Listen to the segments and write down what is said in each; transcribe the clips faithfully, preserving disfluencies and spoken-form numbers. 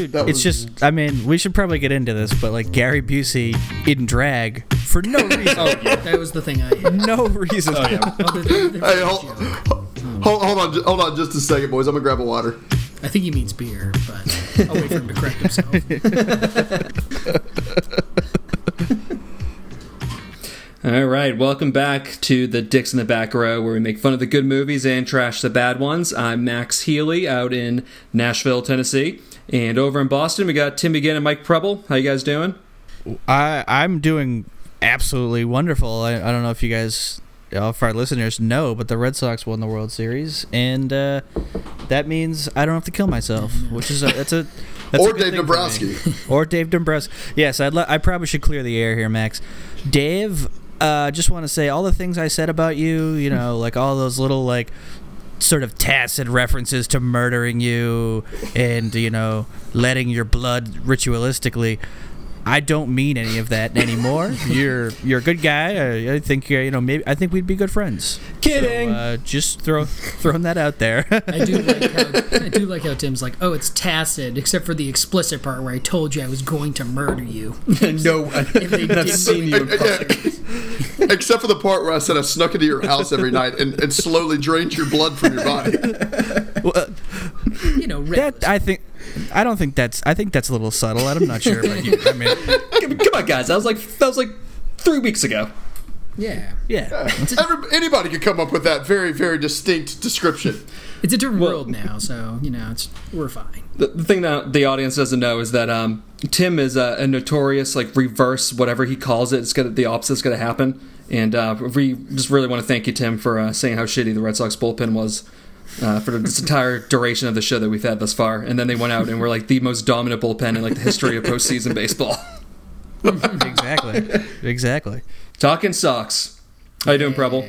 dude, that it's was, just, I mean, we should probably get into this, but like Gary Busey in drag for no reason. Oh, yeah, that was the thing I had. No reason. Oh, yeah. oh, they're, they're hey, hold, hold, hold on, hold on just a second, boys. I'm gonna grab a water. I think he means beer, but I'll wait for him to correct himself. All right, welcome back to the Dicks in the Back Row, where we make fun of the good movies and trash the bad ones. I'm Max Healy out in Nashville, Tennessee. And over in Boston, we got Tim McGinn and Mike Preble. How you guys doing? I, I'm doing absolutely wonderful. I, I don't know if you guys, if our listeners know, but the Red Sox won the World Series. And uh, that means I don't have to kill myself, which is a, that's a... That's or Dave Dombrowski. Or Dave Dombrowski. Yes, I'd lo- I probably should clear the air here, Max. Dave... Uh, just want to say all the things I said about you, you know, like all those little, like, sort of tacit references to murdering you and, you know, letting your blood ritualistically. I don't mean any of that anymore. You're you're a good guy. I, I think you know maybe I think we'd be good friends. Kidding. So, uh, just throw throwing that out there. I do like how, I do like how Tim's like, oh, it's tacit, except for the explicit part where I told you I was going to murder you. No, I've not seen you. Except for the part where I said I snuck into your house every night and, and slowly drained your blood from your body. Well, you know, that, I think. I don't think that's. I think that's a little subtle. I'm not sure about you. I mean, come on, guys. That was like that was like three weeks ago. Yeah, yeah. yeah. Every, anybody could come up with that very, very distinct description. It's a different well, world now, so you know it's we're fine. The, the thing that the audience doesn't know is that um, Tim is a, a notorious like reverse whatever he calls it. It's gonna the opposite's gonna happen, and uh, we just really want to thank you, Tim, for uh, saying how shitty the Red Sox bullpen was. Uh, for this entire duration of the show that we've had thus far, and then they went out and were like the most dominant bullpen in like the history of postseason baseball. exactly, exactly. Talking Sox. How you doing, yeah. Preble?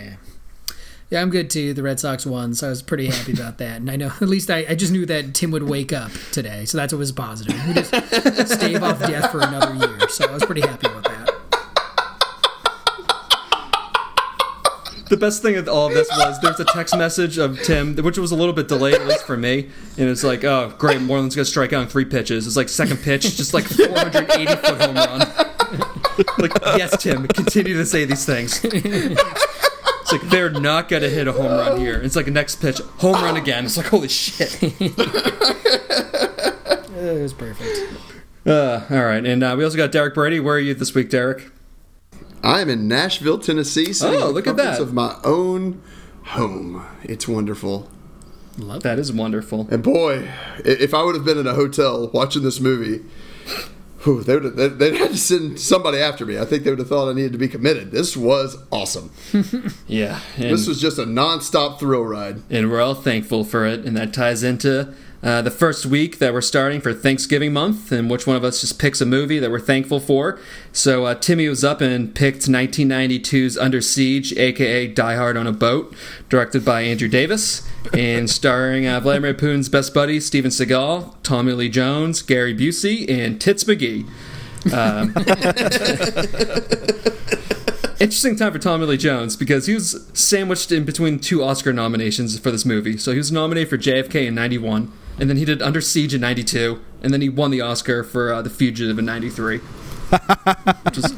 Yeah, I'm good too. The Red Sox won, so I was pretty happy about that. And I know, at least I, I just knew that Tim would wake up today, so that's what was positive. We just stave off death for another year, so I was pretty happy about that. The best thing of all of this was there was a text message of Tim, which was a little bit delayed, at least for me. And it's like, oh, great, Moreland's going to strike out on three pitches. It's like second pitch, just like four hundred eighty foot home run. Like, yes, Tim, continue to say these things. It's like, they're not going to hit a home run here. It's like next pitch, home run again. It's like, holy shit. It was perfect. Uh, all right, and uh, we also got Derek Brady. Where are you this week, Derek? I'm in Nashville, Tennessee, sitting oh, in the comforts of my own home. It's wonderful. Love that is wonderful. And boy, if I would have been in a hotel watching this movie, whew, they would have, they'd had to send somebody after me. I think they would have thought I needed to be committed. This was awesome. Yeah. This was just a nonstop thrill ride. And we're all thankful for it, and that ties into... Uh, the first week that we're starting for Thanksgiving month, and which one of us just picks a movie that we're thankful for. So uh, Timmy was up and picked nineteen ninety-two's Under Siege, a k a. Die Hard on a Boat, directed by Andrew Davis, and starring uh, Vladimir Putin's best buddy, Steven Seagal, Tommy Lee Jones, Gary Busey, and Tits McGee. Um, interesting time for Tommy Lee Jones, because he was sandwiched in between two Oscar nominations for this movie. So he was nominated for J F K in ninety-one. And then he did Under Siege in ninety-two, and then he won the Oscar for uh, The Fugitive in ninety-three. Which was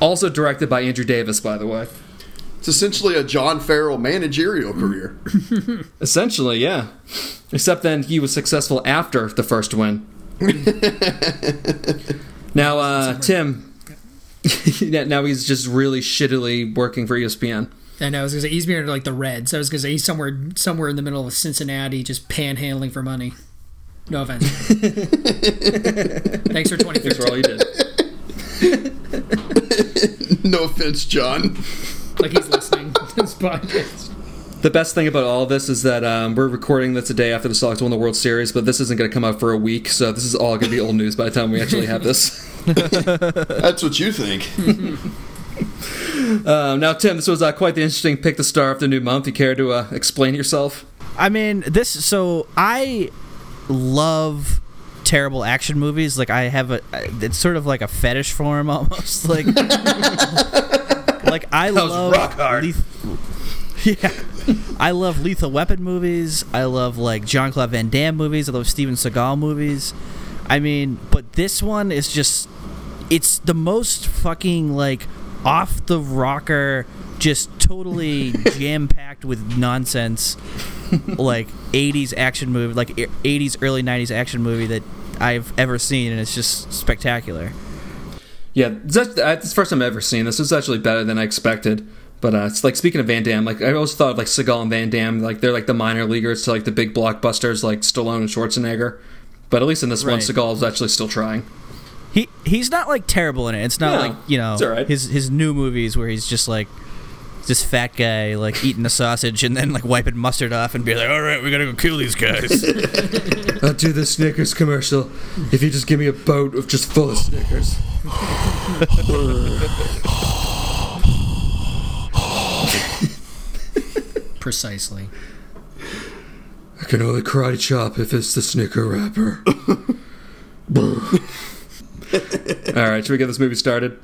also directed by Andrew Davis, by the way. It's essentially a John Farrell managerial career. Essentially, yeah. Except then he was successful after the first win. Now, uh, Tim, now he's just really shittily working for E S P N. I know, I was going to say, he's been under, like, the Reds. I was going to say, he's somewhere somewhere in the middle of Cincinnati just panhandling for money. No offense. Thanks for twenty fifteen. Thanks for all you did. No offense, John. Like, he's listening to this podcast. The best thing about all of this is that um, we're recording this a day after the Sox won the World Series, but this isn't going to come out for a week, so this is all going to be old news by the time we actually have this. That's what you think. Uh, now, Tim, this was uh, quite the interesting pick to start off the new month. You care to uh, explain yourself? I mean, this... So, I love terrible action movies. Like, I have a... It's sort of like a fetish for them, almost. Like, like I that was love... rock hard. Leth- yeah. I love Lethal Weapon movies. I love, like, Jean-Claude Van Damme movies. I love Steven Seagal movies. I mean, but this one is just, it's the most fucking, like, off the rocker, just totally jam-packed with nonsense, like, eighties action movie, like, eighties, early nineties action movie that I've ever seen, and it's just spectacular. Yeah, that's the first time I've ever seen this. It's actually better than I expected. But uh, it's like, speaking of Van Damme, like, I always thought of, like, Seagal and Van Damme, like, they're like the minor leaguers to, like, the big blockbusters like Stallone and Schwarzenegger. But at least in this right. one, Seagal's actually still trying. He he's not, like, terrible in it. It's not no, like, you know, right. his his new movies where he's just like this fat guy, like, eating a sausage and then, like, wiping mustard off and be like, all right, we gotta go kill these guys. I'll do the Snickers commercial if you just give me a boat of just full of Snickers. Precisely. I can only karate chop if it's the Snicker wrapper. Alright, should we get this movie started?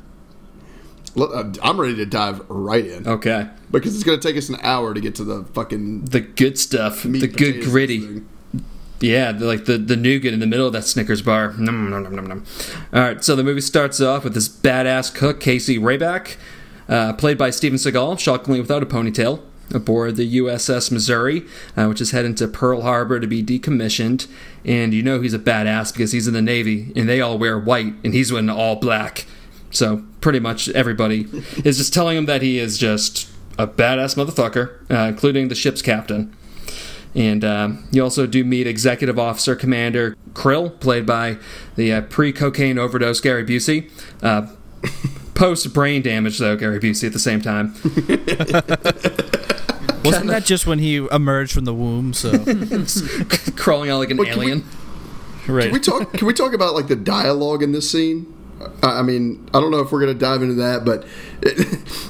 I'm ready to dive right in. Okay. Because it's going to take us an hour to get to the fucking... The good stuff. The good gritty. Thing. Yeah, the, like the, the nougat in the middle of that Snickers bar. Nom, nom, nom, nom, nom. Alright, so the movie starts off with this badass cook, Casey Rayback, uh, played by Steven Seagal, shockingly without a ponytail, aboard the U S S Missouri, uh, which is heading to Pearl Harbor to be decommissioned. And you know he's a badass because he's in the Navy, and they all wear white, and he's wearing all black. So pretty much everybody is just telling him that he is just a badass motherfucker, uh, including the ship's captain. And um, you also do meet Executive Officer Commander Krill, played by the uh, pre-cocaine overdose Gary Busey. Uh, post-brain damage, though, Gary Busey at the same time. Wasn't that just when he emerged from the womb? So crawling out like an Wait, alien. Can we, right? Can we talk? Can we talk about, like, the dialogue in this scene? I mean, I don't know if we're gonna dive into that, but it,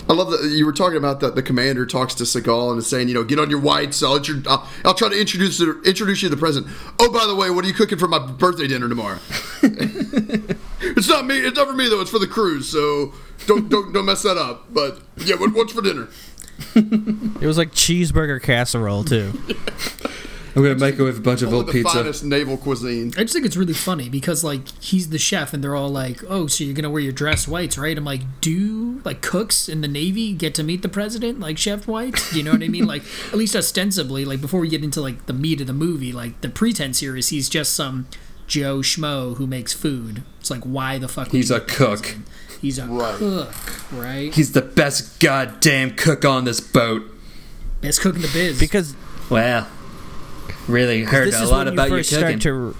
I love that you were talking about that. The commander talks to Seagal and is saying, you know, get on your whites. I'll I'll, I'll try to introduce introduce you to the president. Oh, by the way, what are you cooking for my birthday dinner tomorrow? It's not me. It's not for me though. It's for the crew. So don't don't don't mess that up. But yeah, what, what's for dinner? It was like cheeseburger casserole too. I'm gonna make it with a bunch of old the pizza. Finest naval cuisine. I just think it's really funny because, like, he's the chef and they're all like, "Oh, so you're gonna wear your dress whites, right?" I'm like, "Do like cooks in the Navy get to meet the president like Chef White?" You know what I mean? Like, at least ostensibly. Like, before we get into, like, the meat of the movie, like the pretense here is he's just some Joe Schmo who makes food. It's like, why the fuck? He's a cook. President? He's a right. cook, right? He's the best goddamn cook on this boat. Best cook in the biz. Because, well, really heard a lot you about your cooking. To...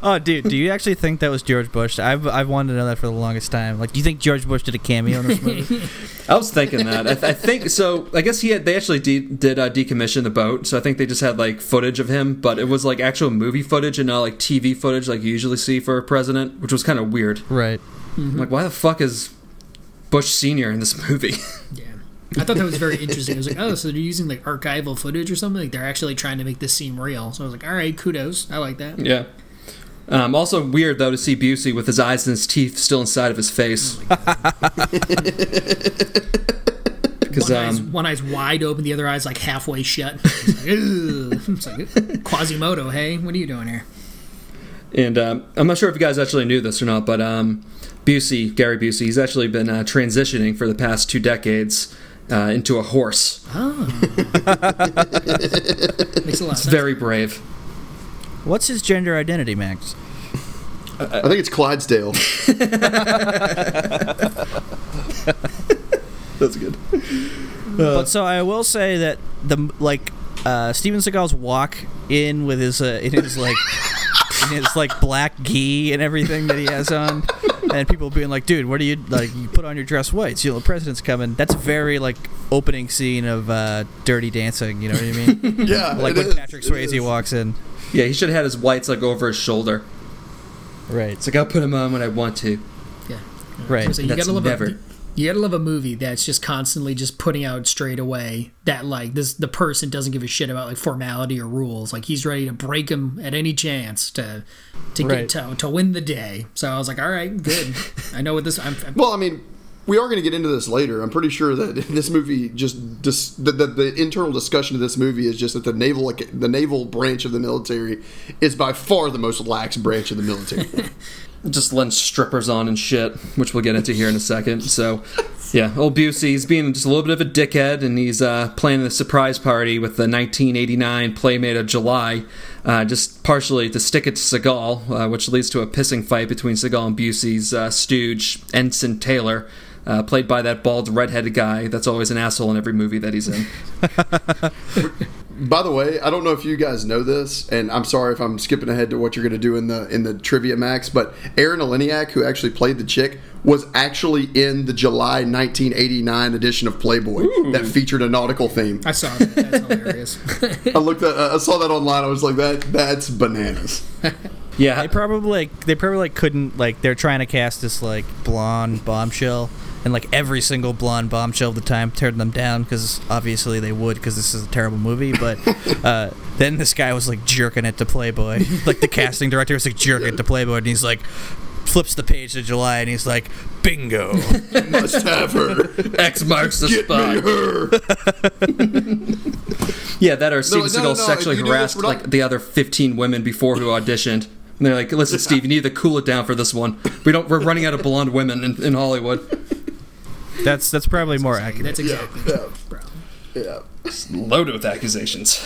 Oh, dude, do you actually think that was George Bush? I've I've wanted to know that for the longest time. Like, do you think George Bush did a cameo in this movie? I was thinking that. I, th- I think so. I guess he had. They actually de- did uh, decommission the boat, so I think they just had, like, footage of him, but it was, like, actual movie footage and not, like, T V footage like you usually see for a president, which was kind of weird, right? Mm-hmm. I'm like, why the fuck is Bush Senior in this movie? Yeah, I thought that was very interesting. I was like, oh, so they're using, like, archival footage or something? Like, they're actually trying to make this seem real. So I was like, all right, kudos. I like that. Yeah. Um, also weird, though, to see Busey with his eyes and his teeth still inside of his face. Oh, one, um, eye's, one eye's wide open, the other eye's, like, halfway shut. It's like, it's like, Quasimodo, hey, what are you doing here? And um, I'm not sure if you guys actually knew this or not, but um, Busey, Gary Busey, he's actually been uh, transitioning for the past two decades uh, into a horse. Oh. Makes a lot of sense. It's very brave. What's his gender identity, Max? Uh, I think it's Clydesdale. That's good. Uh, but so I will say that the like uh, Steven Seagal's walk in with his uh, in his like. And it's like black gi and everything that he has on, and people being like, "Dude, what do you like? You put on your dress white. You know, the president's coming." That's very like opening scene of uh, Dirty Dancing. You know what I mean? Yeah. Like when is. Patrick Swayze walks in. Yeah, he should have had his whites like over his shoulder. Right. It's like, I'll put them on when I want to. Yeah. Right. So you that's gotta love never. A, you gotta love a movie that's just constantly just putting out straight away that like this the person doesn't give a shit about like formality or rules. Like he's ready to break them at any chance to to right. get to, to win the day. So I was like, all right, good. I know what this. I'm, I'm, well, I mean. we are going to get into this later. I'm pretty sure that this movie just dis- the, the, the internal discussion of this movie is just that the naval the naval branch of the military is by far the most lax branch of the military. Just lends strippers on and shit, which we'll get into here in a second. So, yeah, old Busey's being just a little bit of a dickhead, and he's uh, planning a surprise party with the nineteen eighty-nine Playmate of July, uh, just partially to stick it to Seagal, uh, which leads to a pissing fight between Seagal and Busey's uh, stooge, Ensign Taylor, uh, played by that bald, redheaded guy that's always an asshole in every movie that he's in. By the way, I don't know if you guys know this, and I'm sorry if I'm skipping ahead to what you're going to do in the in the trivia, Max, but Aaron Aleniak, who actually played the chick, was actually in the July nineteen eighty-nine edition of Playboy. Ooh. That featured a nautical theme. I saw that. That's hilarious. I looked at, uh, I saw that online. I was like, that that's bananas. Yeah. They probably like, they probably like couldn't like they're trying to cast this like blonde bombshell. And, like, every single blonde bombshell at the time turned them down, because obviously they would, because this is a terrible movie. But uh, then this guy was, like, jerking it to Playboy. Like, the casting director was, like, jerking it to Playboy. And he's, like, flips the page to July, and he's like, bingo. You must have her. X marks the Get spot. Me her. Yeah, that or Steven no, Seagal no, no, sexually harassed, this, like, not- the other fifteen women before who auditioned. And they're like, listen, Steve, you need to cool it down for this one. We don't, we're running out of blonde women in, in Hollywood. That's that's probably that's more accurate. That's exactly yeah, yeah, yeah. It's loaded with accusations.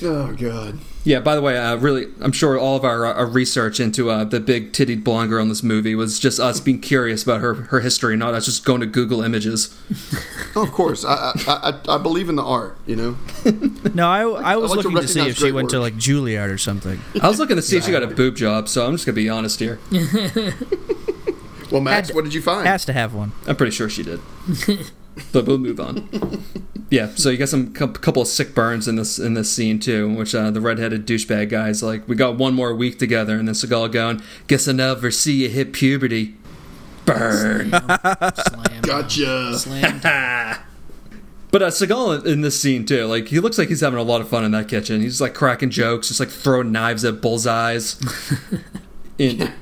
Oh god. Yeah. By the way, uh, really, I'm sure all of our, our research into uh, the big-titted blonde girl in this movie was just us being curious about her, her history, not us just going to Google images. Oh, of course, I I, I I believe in the art, you know. No, I I was I like looking to, to see if she went work. to like Juilliard or something. I was looking to see yeah. if she got a boob job, so I'm just gonna be honest here. Well, Max, to, what did you find? Has to have one. I'm pretty sure she did. But we'll move on. Yeah, so you got some couple of sick burns in this in this scene, too, which uh, the redheaded douchebag guy's like, we got one more week together, and then Seagal going, guess I never see you hit puberty. Burn. Slam. Slam. Gotcha. Slammed. But uh, Seagal in this scene, too, like, he looks like he's having a lot of fun in that kitchen. He's just, like, cracking jokes, just, like, throwing knives at bullseyes. And...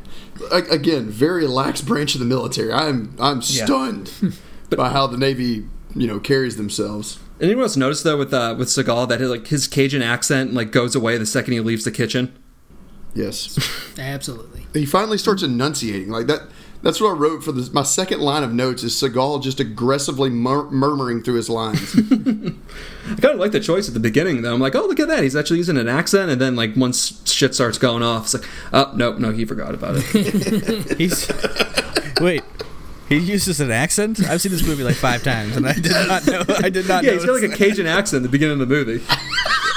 Again, very lax branch of the military. I'm I'm stunned yeah. but, by how the Navy, you know, carries themselves. Anyone else notice though with uh, with Seagal that his, like his Cajun accent like goes away the second he leaves the kitchen? Yes, absolutely. He finally starts enunciating like that. That's what I wrote for this. My second line of notes is Seagal just aggressively mur- murmuring through his lines. I kind of like the choice at the beginning, though. I'm like, oh, look at that. He's actually using an accent. And then, like, once shit starts going off, it's like, oh, no, no, he forgot about it. He's Wait. He uses an accent? I've seen this movie like five times, and I did not know. I did not know. Yeah, he's got like a Cajun accent at the beginning of the movie.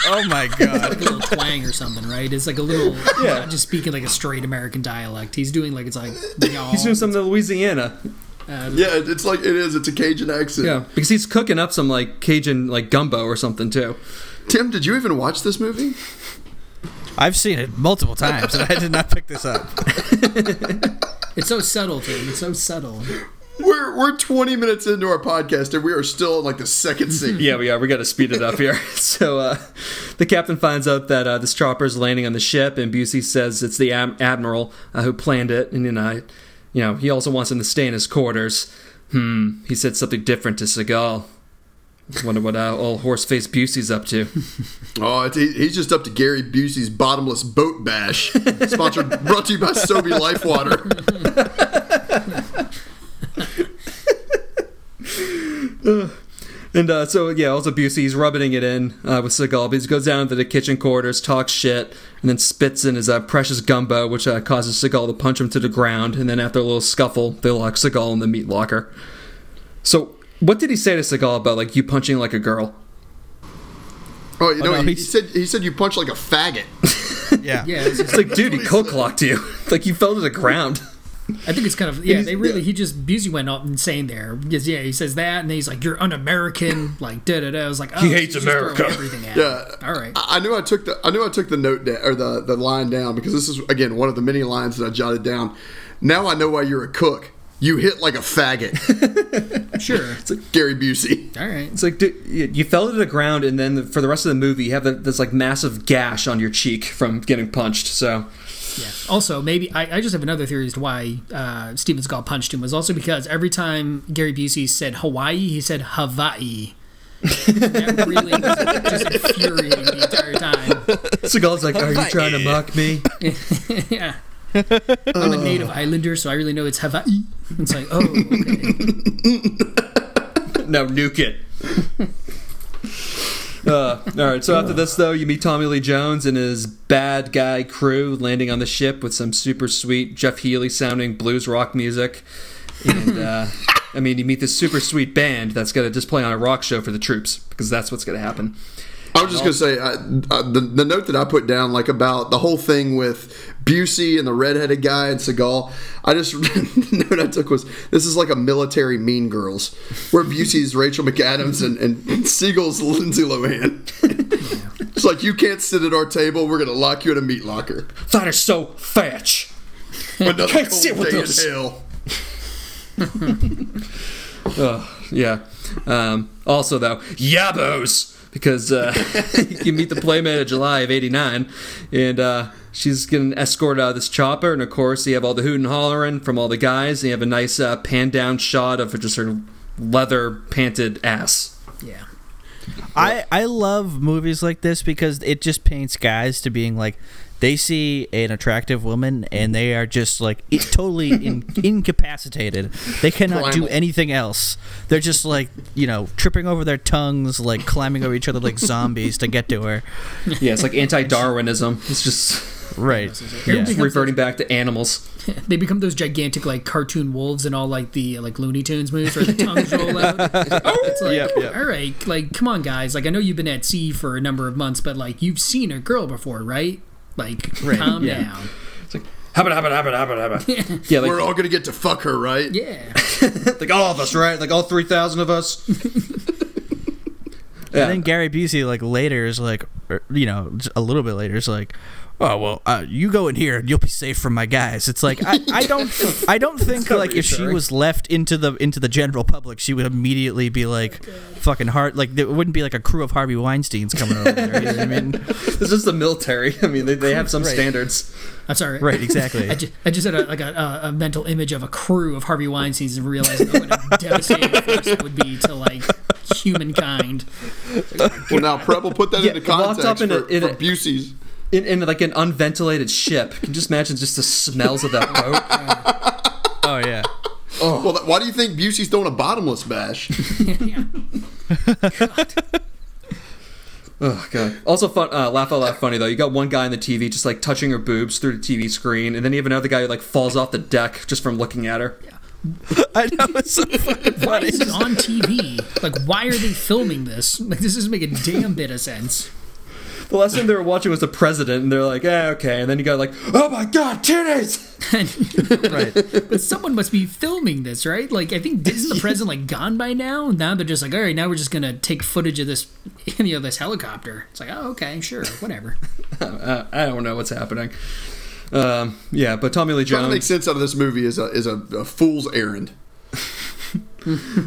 Oh my god! It's like a little twang or something, right? It's like a little. Yeah. Not just speaking like a straight American dialect. He's doing like it's like. Y'all. He's doing something in Louisiana. Uh, yeah, it's like it is. It's a Cajun accent. Yeah, because he's cooking up some like Cajun like gumbo or something too. Tim, did you even watch this movie? I've seen it multiple times, and I did not pick this up. It's so subtle, Tim. It's so subtle. We're we're twenty minutes into our podcast, and we are still in, like, the second scene. Yeah, we are. We got to speed it up here. So uh, the captain finds out that uh, this chopper is landing on the ship, and Busey says it's the am- admiral uh, who planned it. And, then I, you know, he also wants him to stay in his quarters. Hmm. He said something different to Seagal. Wonder what uh, old horse-faced Busey's up to. Oh, it's, he, he's just up to Gary Busey's bottomless boat bash. Sponsored, brought to you by Sobe Lifewater. And uh, so, yeah, also Busey's rubbing it in uh, with Seagal. But he goes down to the kitchen quarters, talks shit, and then spits in his uh, precious gumbo, which uh, causes Seagal to punch him to the ground. And then after a little scuffle, they lock Seagal in the meat locker. So... What did he say to Seagal about like you punching like a girl? Oh, you know, oh, no, he, he said he said you punch like a faggot. Yeah, yeah. It's, it's like, dude, he cold clocked you. Like you fell to the ground. I think it's kind of yeah. He's, they really yeah. he just Busey went up insane there because yeah he says that and then he's like you're un-American like da da da. I was like oh, he hates America. Everything at yeah. Him. All right. I, I knew I took the I knew I took the note down, or the the line down because this is again one of the many lines that I jotted down. Now I know why you're a cook. You hit like a faggot. Sure. It's like Gary Busey. All right. It's like, dude, you fell to the ground, and then the, for the rest of the movie, you have the, this like massive gash on your cheek from getting punched. So Yeah. Also, maybe I, I just have another theory as to why uh, Steven Seagal punched him was also because every time Gary Busey said Hawaii, he said Hawaii. That really was just infuriating the entire time. Seagal's like, are you trying to mock me? Yeah. I'm a native islander, so I really know it's Hawaii. It's like, oh, okay. Now nuke it. Uh, all right, so after this, though, you meet Tommy Lee Jones and his bad guy crew landing on the ship with some super sweet Jeff Healey sounding blues rock music. And, uh, I mean, you meet this super sweet band that's going to just play on a rock show for the troops because that's what's going to happen. I was just going to say, I, uh, the, the note that I put down, like, about the whole thing with Busey and the redheaded guy and Seagal, I just, the note I took was, this is like a military Mean Girls, where Busey's Rachel McAdams and, and Seagal's Lindsay Lohan. It's like, you can't sit at our table, we're going to lock you in a meat locker. That is so fetch. Another can't sit with us. Hell. uh, yeah. Um, also, though, yabos. Because uh, you meet the playmate of July of eighty-nine, and uh, she's getting escorted out of this chopper. And, of course, you have all the hoot and hollering from all the guys, and you have a nice uh, pan-down shot of just her leather-panted ass. Yeah. I, I love movies like this because it just paints guys to being like, they see an attractive woman, and they are just, like, it, totally in, incapacitated. They cannot Primal. do anything else. They're just, like, you know, tripping over their tongues, like, climbing over each other like zombies to get to her. Yeah, it's like anti-Darwinism. It's just... Right. Yeah. It's reverting back to animals. They become those gigantic, like, cartoon wolves in all, like, the, like, Looney Tunes movies where the tongues roll out. It's like, yep, yep. All right, like, come on, guys. Like, I know you've been at sea for a number of months, but, like, you've seen a girl before, right? Like, right. calm yeah. down. It's like, habba, habba, habba, habba, habba. Yeah. Yeah, like, we're all going to get to fuck her, right? Yeah. Like, all of us, right? Like, all three thousand of us. Yeah. And then Gary Busey, like, later is like, or, you know, a little bit later is like, oh, well, uh, you go in here and you'll be safe from my guys. It's like, I, I don't I don't think, like, if she was left into the into the general public, she would immediately be, like, fucking hard. Like, there wouldn't be, like, a crew of Harvey Weinsteins coming over there. You know what I mean? This is the military. I mean, they, they have some right. standards. I'm sorry. Right, exactly. I, just, I just had, a, like, a, a mental image of a crew of Harvey Weinsteins and realized oh, what a devastating force it would be to, like, humankind. Well, now, Preble, put that yeah, into context up in for, a, in for a, Busey's. In, in like an unventilated ship. Can you just imagine just the smells of that boat? Oh, yeah. Oh. Well, why do you think Busey's throwing a bottomless bash? Yeah. God. Oh, God. Also, fun, uh, laugh out loud funny, though. You got one guy on the T V just, like, touching her boobs through the T V screen, and then you have another guy who, like, falls off the deck just from looking at her. Yeah. I know, it's so fucking funny. Why is it on T V? Like, why are they filming this? Like, this doesn't make a damn bit of sense. The last thing they were watching was The President, and they're like, eh, okay. And then you got like, oh my God, titties! Right. But someone must be filming this, right? Like, I think, isn't The President, like, gone by now? Now they're just like, all right, now we're just going to take footage of this, you know, this helicopter. It's like, oh, okay, sure, whatever. I, I don't know what's happening. Um, yeah, but Tommy Lee Jones. Trying to make sense out of this movie is a, is a, a fool's errand.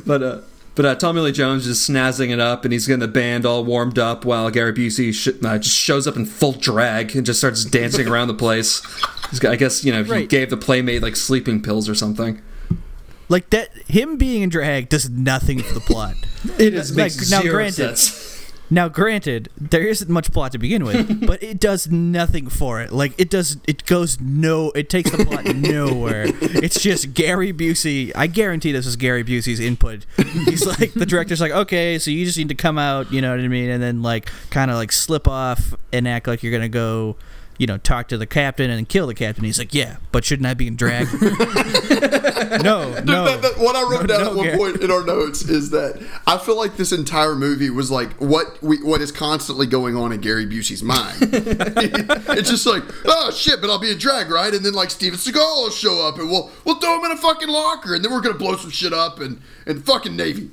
But, uh... But uh, Tommy Lee Jones is snazzing it up, and he's getting the band all warmed up while Gary Busey sh- uh, just shows up in full drag and just starts dancing around the place. He's got, I guess, you know, right. He gave the playmate, like, sleeping pills or something. Like, that, him being in drag does nothing for the plot. It is, like, makes now, zero granted, sense. Now, granted, there isn't much plot to begin with, but it does nothing for it. Like, it does, it goes no, it takes the plot nowhere. It's just Gary Busey. I guarantee this is Gary Busey's input. He's like, the director's like, okay, so you just need to come out, you know what I mean, and then, like, kind of, like, slip off and act like you're going to go, you know, talk to the captain and kill the captain. He's like, yeah, but shouldn't I be in drag? No, Dude, no. That, that, what I wrote no, down no, at one Gary. point in our notes is that I feel like this entire movie was like what we what is constantly going on in Gary Busey's mind. It's just like, oh shit, but I'll be a drag, right? And then, like, Steven Seagal will show up and we'll we'll throw him in a fucking locker, and then we're gonna blow some shit up and and fucking Navy.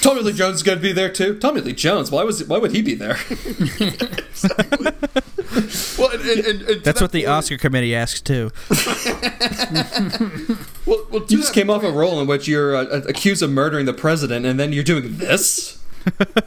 Tommy Lee Jones is gonna be there too. Tommy Lee Jones, why was why would he be there? Exactly. Well, and, and, and, and that's that what the point, Oscar committee asks too. well, well, to you just came point, off a role in which you're uh, accused of murdering the president, and then you're doing this.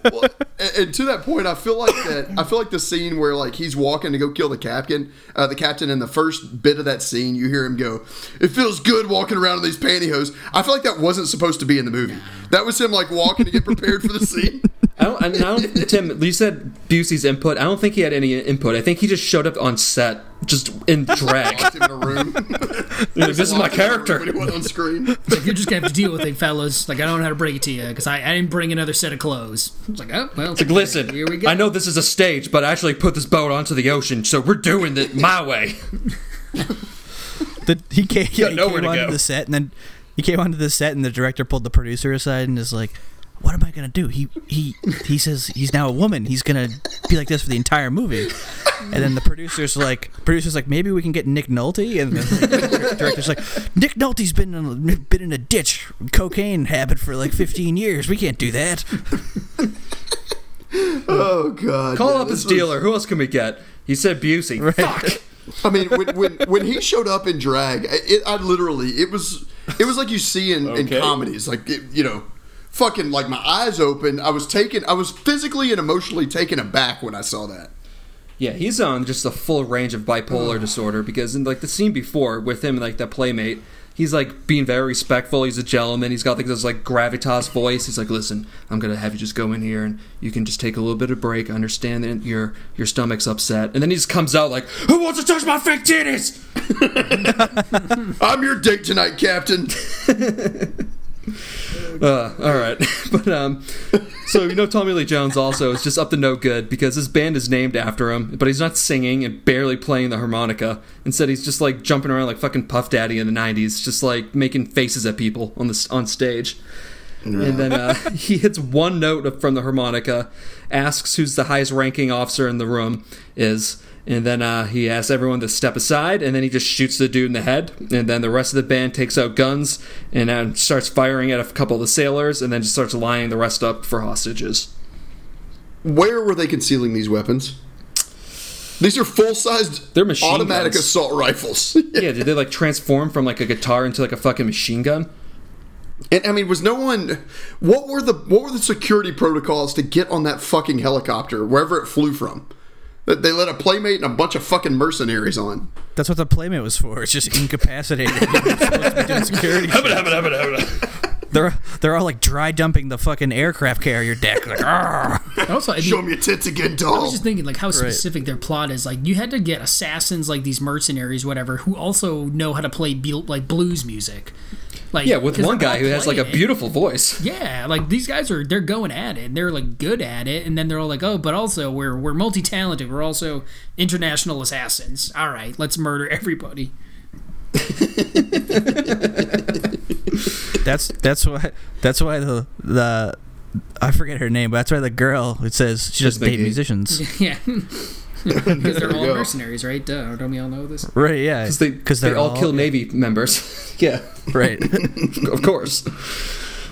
Well, and, and to that point, I feel like that. I feel like the scene where like he's walking to go kill the captain, uh, the captain, in the first bit of that scene, you hear him go, "It feels good walking around in these pantyhose." I feel like that wasn't supposed to be in the movie. That was him like walking to get prepared for the scene. I don't, I don't, Tim, you said Busey's input. I don't think he had any input. I think he just showed up on set, just in drag. Locked him in a room. Like, this is my character. On screen. Like, you're just going to have to deal with it, fellas. Like, I don't know how to bring it to you, because I, I didn't bring another set of clothes. It's like, oh, well. It's like, listen, here we go. I know this is a stage, but I actually put this boat onto the ocean, so we're doing it my way. the, he came, yeah, he came onto the set, and then he came onto the set, and the director pulled the producer aside and is like, what am I gonna do? He he he says he's now a woman. He's gonna be like this for the entire movie. And then the producer's like, producer's like, maybe we can get Nick Nolte. And the director's like, Nick Nolte's been in a, been in a ditch, cocaine habit for like fifteen years. We can't do that. Oh God! Call yeah, up his was... dealer. Who else can we get? He said Busey. Right. Fuck. I mean, when, when when he showed up in drag, it, I literally it was it was like you see in, okay. in comedies, like it, you know. Fucking like my eyes open. I was taken. I was physically and emotionally taken aback when I saw that. Yeah, he's on just a full range of bipolar oh. disorder, because in like the scene before with him, like that playmate, he's like being very respectful. He's a gentleman. He's got like this like gravitas voice. He's like, listen, I'm gonna have you just go in here and you can just take a little bit of break. I understand that your your stomach's upset. And then he just comes out like, who wants to touch my fake titties? I'm your date tonight, Captain. Uh, all right, but um, so you know Tommy Lee Jones also is just up to no good, because his band is named after him, but he's not singing and barely playing the harmonica. Instead, he's just like jumping around like fucking Puff Daddy in the nineties, just like making faces at people on the on stage. Yeah. And then uh, he hits one note from the harmonica, asks who's the highest ranking officer in the room is. And then uh, he asks everyone to step aside, and then he just shoots the dude in the head. And then the rest of the band takes out guns and uh, starts firing at a couple of the sailors, and then just starts lining the rest up for hostages. Where were they concealing these weapons? These are full-sized They're machine automatic guns. Assault rifles. Yeah, did they like transform from like a guitar into like a fucking machine gun? And I mean, was no one? What were the what were the security protocols to get on that fucking helicopter wherever it flew from? They let a playmate and a bunch of fucking mercenaries on. That's what the playmate was for. It's just incapacitated. Security. they're they're all like dry dumping the fucking aircraft carrier deck. Like, argh. Also, I show mean, me your tits again, doll. I was just thinking like how specific right. their plot is. Like, you had to get assassins, like these mercenaries, whatever, who also know how to play be- like blues music. Like, yeah, with one guy who has like a beautiful it. voice. Yeah, like these guys are they're going at it. And they're like good at it, and then they're all like, "Oh, but also we're we're multi-talented. We're also international assassins. All right, let's murder everybody." that's that's why that's why the the I forget her name, but that's why the girl who says she doesn't date musicians. Yeah. Because they're all go. mercenaries, right? Duh, don't we all know this? Right, yeah. Because they, they all, all kill yeah. Navy members. Yeah. Right. Of course.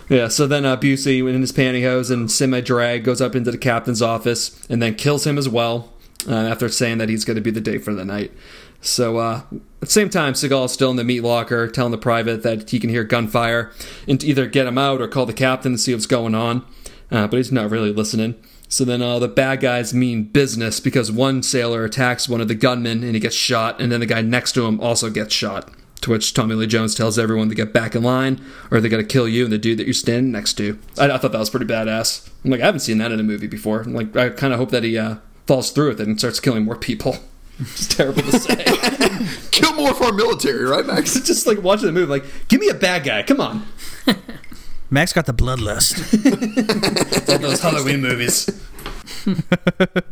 Yeah, so then uh, Busey, in his pantyhose and semi-drag, goes up into the captain's office and then kills him as well, uh, after saying that he's going to be the date for the night. So uh, at the same time, Seagal is still in the meat locker, telling the private that he can hear gunfire and to either get him out or call the captain to see what's going on. Uh, but he's not really listening. So then all uh, the bad guys mean business, because one sailor attacks one of the gunmen and he gets shot, and then the guy next to him also gets shot, to which Tommy Lee Jones tells everyone to get back in line or they're going to kill you and the dude that you're standing next to. I, I thought that was pretty badass. I'm like, I haven't seen that in a movie before. I'm like, I kind of hope that he uh, falls through with it and starts killing more people. It's terrible to say. Kill more for our military, right, Max? It's just like watching the movie, like, give me a bad guy, come on. Max got the bloodlust. All those Halloween movies.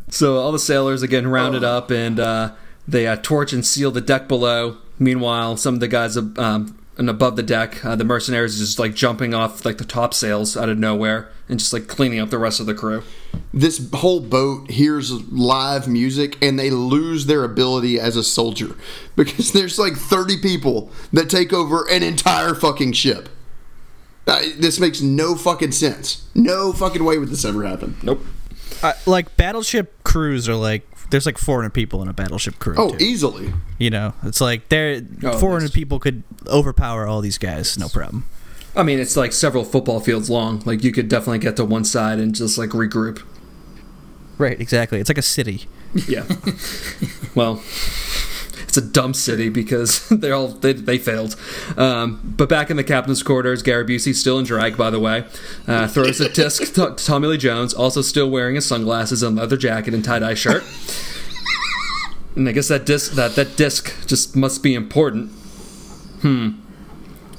So all the sailors are getting rounded oh. up, and uh, they uh, torch and seal the deck below. Meanwhile, some of the guys um, and above the deck, uh, the mercenaries are just like jumping off like the top sails out of nowhere and just like cleaning up the rest of the crew. This whole boat hears live music, and they lose their ability as a soldier, because there's like thirty people that take over an entire fucking ship. Uh, this makes no fucking sense. No fucking way would this ever happen. Nope. Uh, like, battleship crews are like, there's like four hundred people in a battleship crew. Oh, too. easily. You know, it's like there, oh, four hundred that's... people could overpower all these guys, no problem. I mean, it's like several football fields long. Like, you could definitely get to one side and just, like, regroup. Right, exactly. It's like a city. Yeah. Well, it's a dumb city because they all they, they failed. Um, but back in the captain's quarters, Gary Busey, still in drag, by the way, uh, throws a disc to Tommy Lee Jones, also still wearing his sunglasses and leather jacket and tie-dye shirt. And I guess that disc, that, that disc just must be important. Hmm.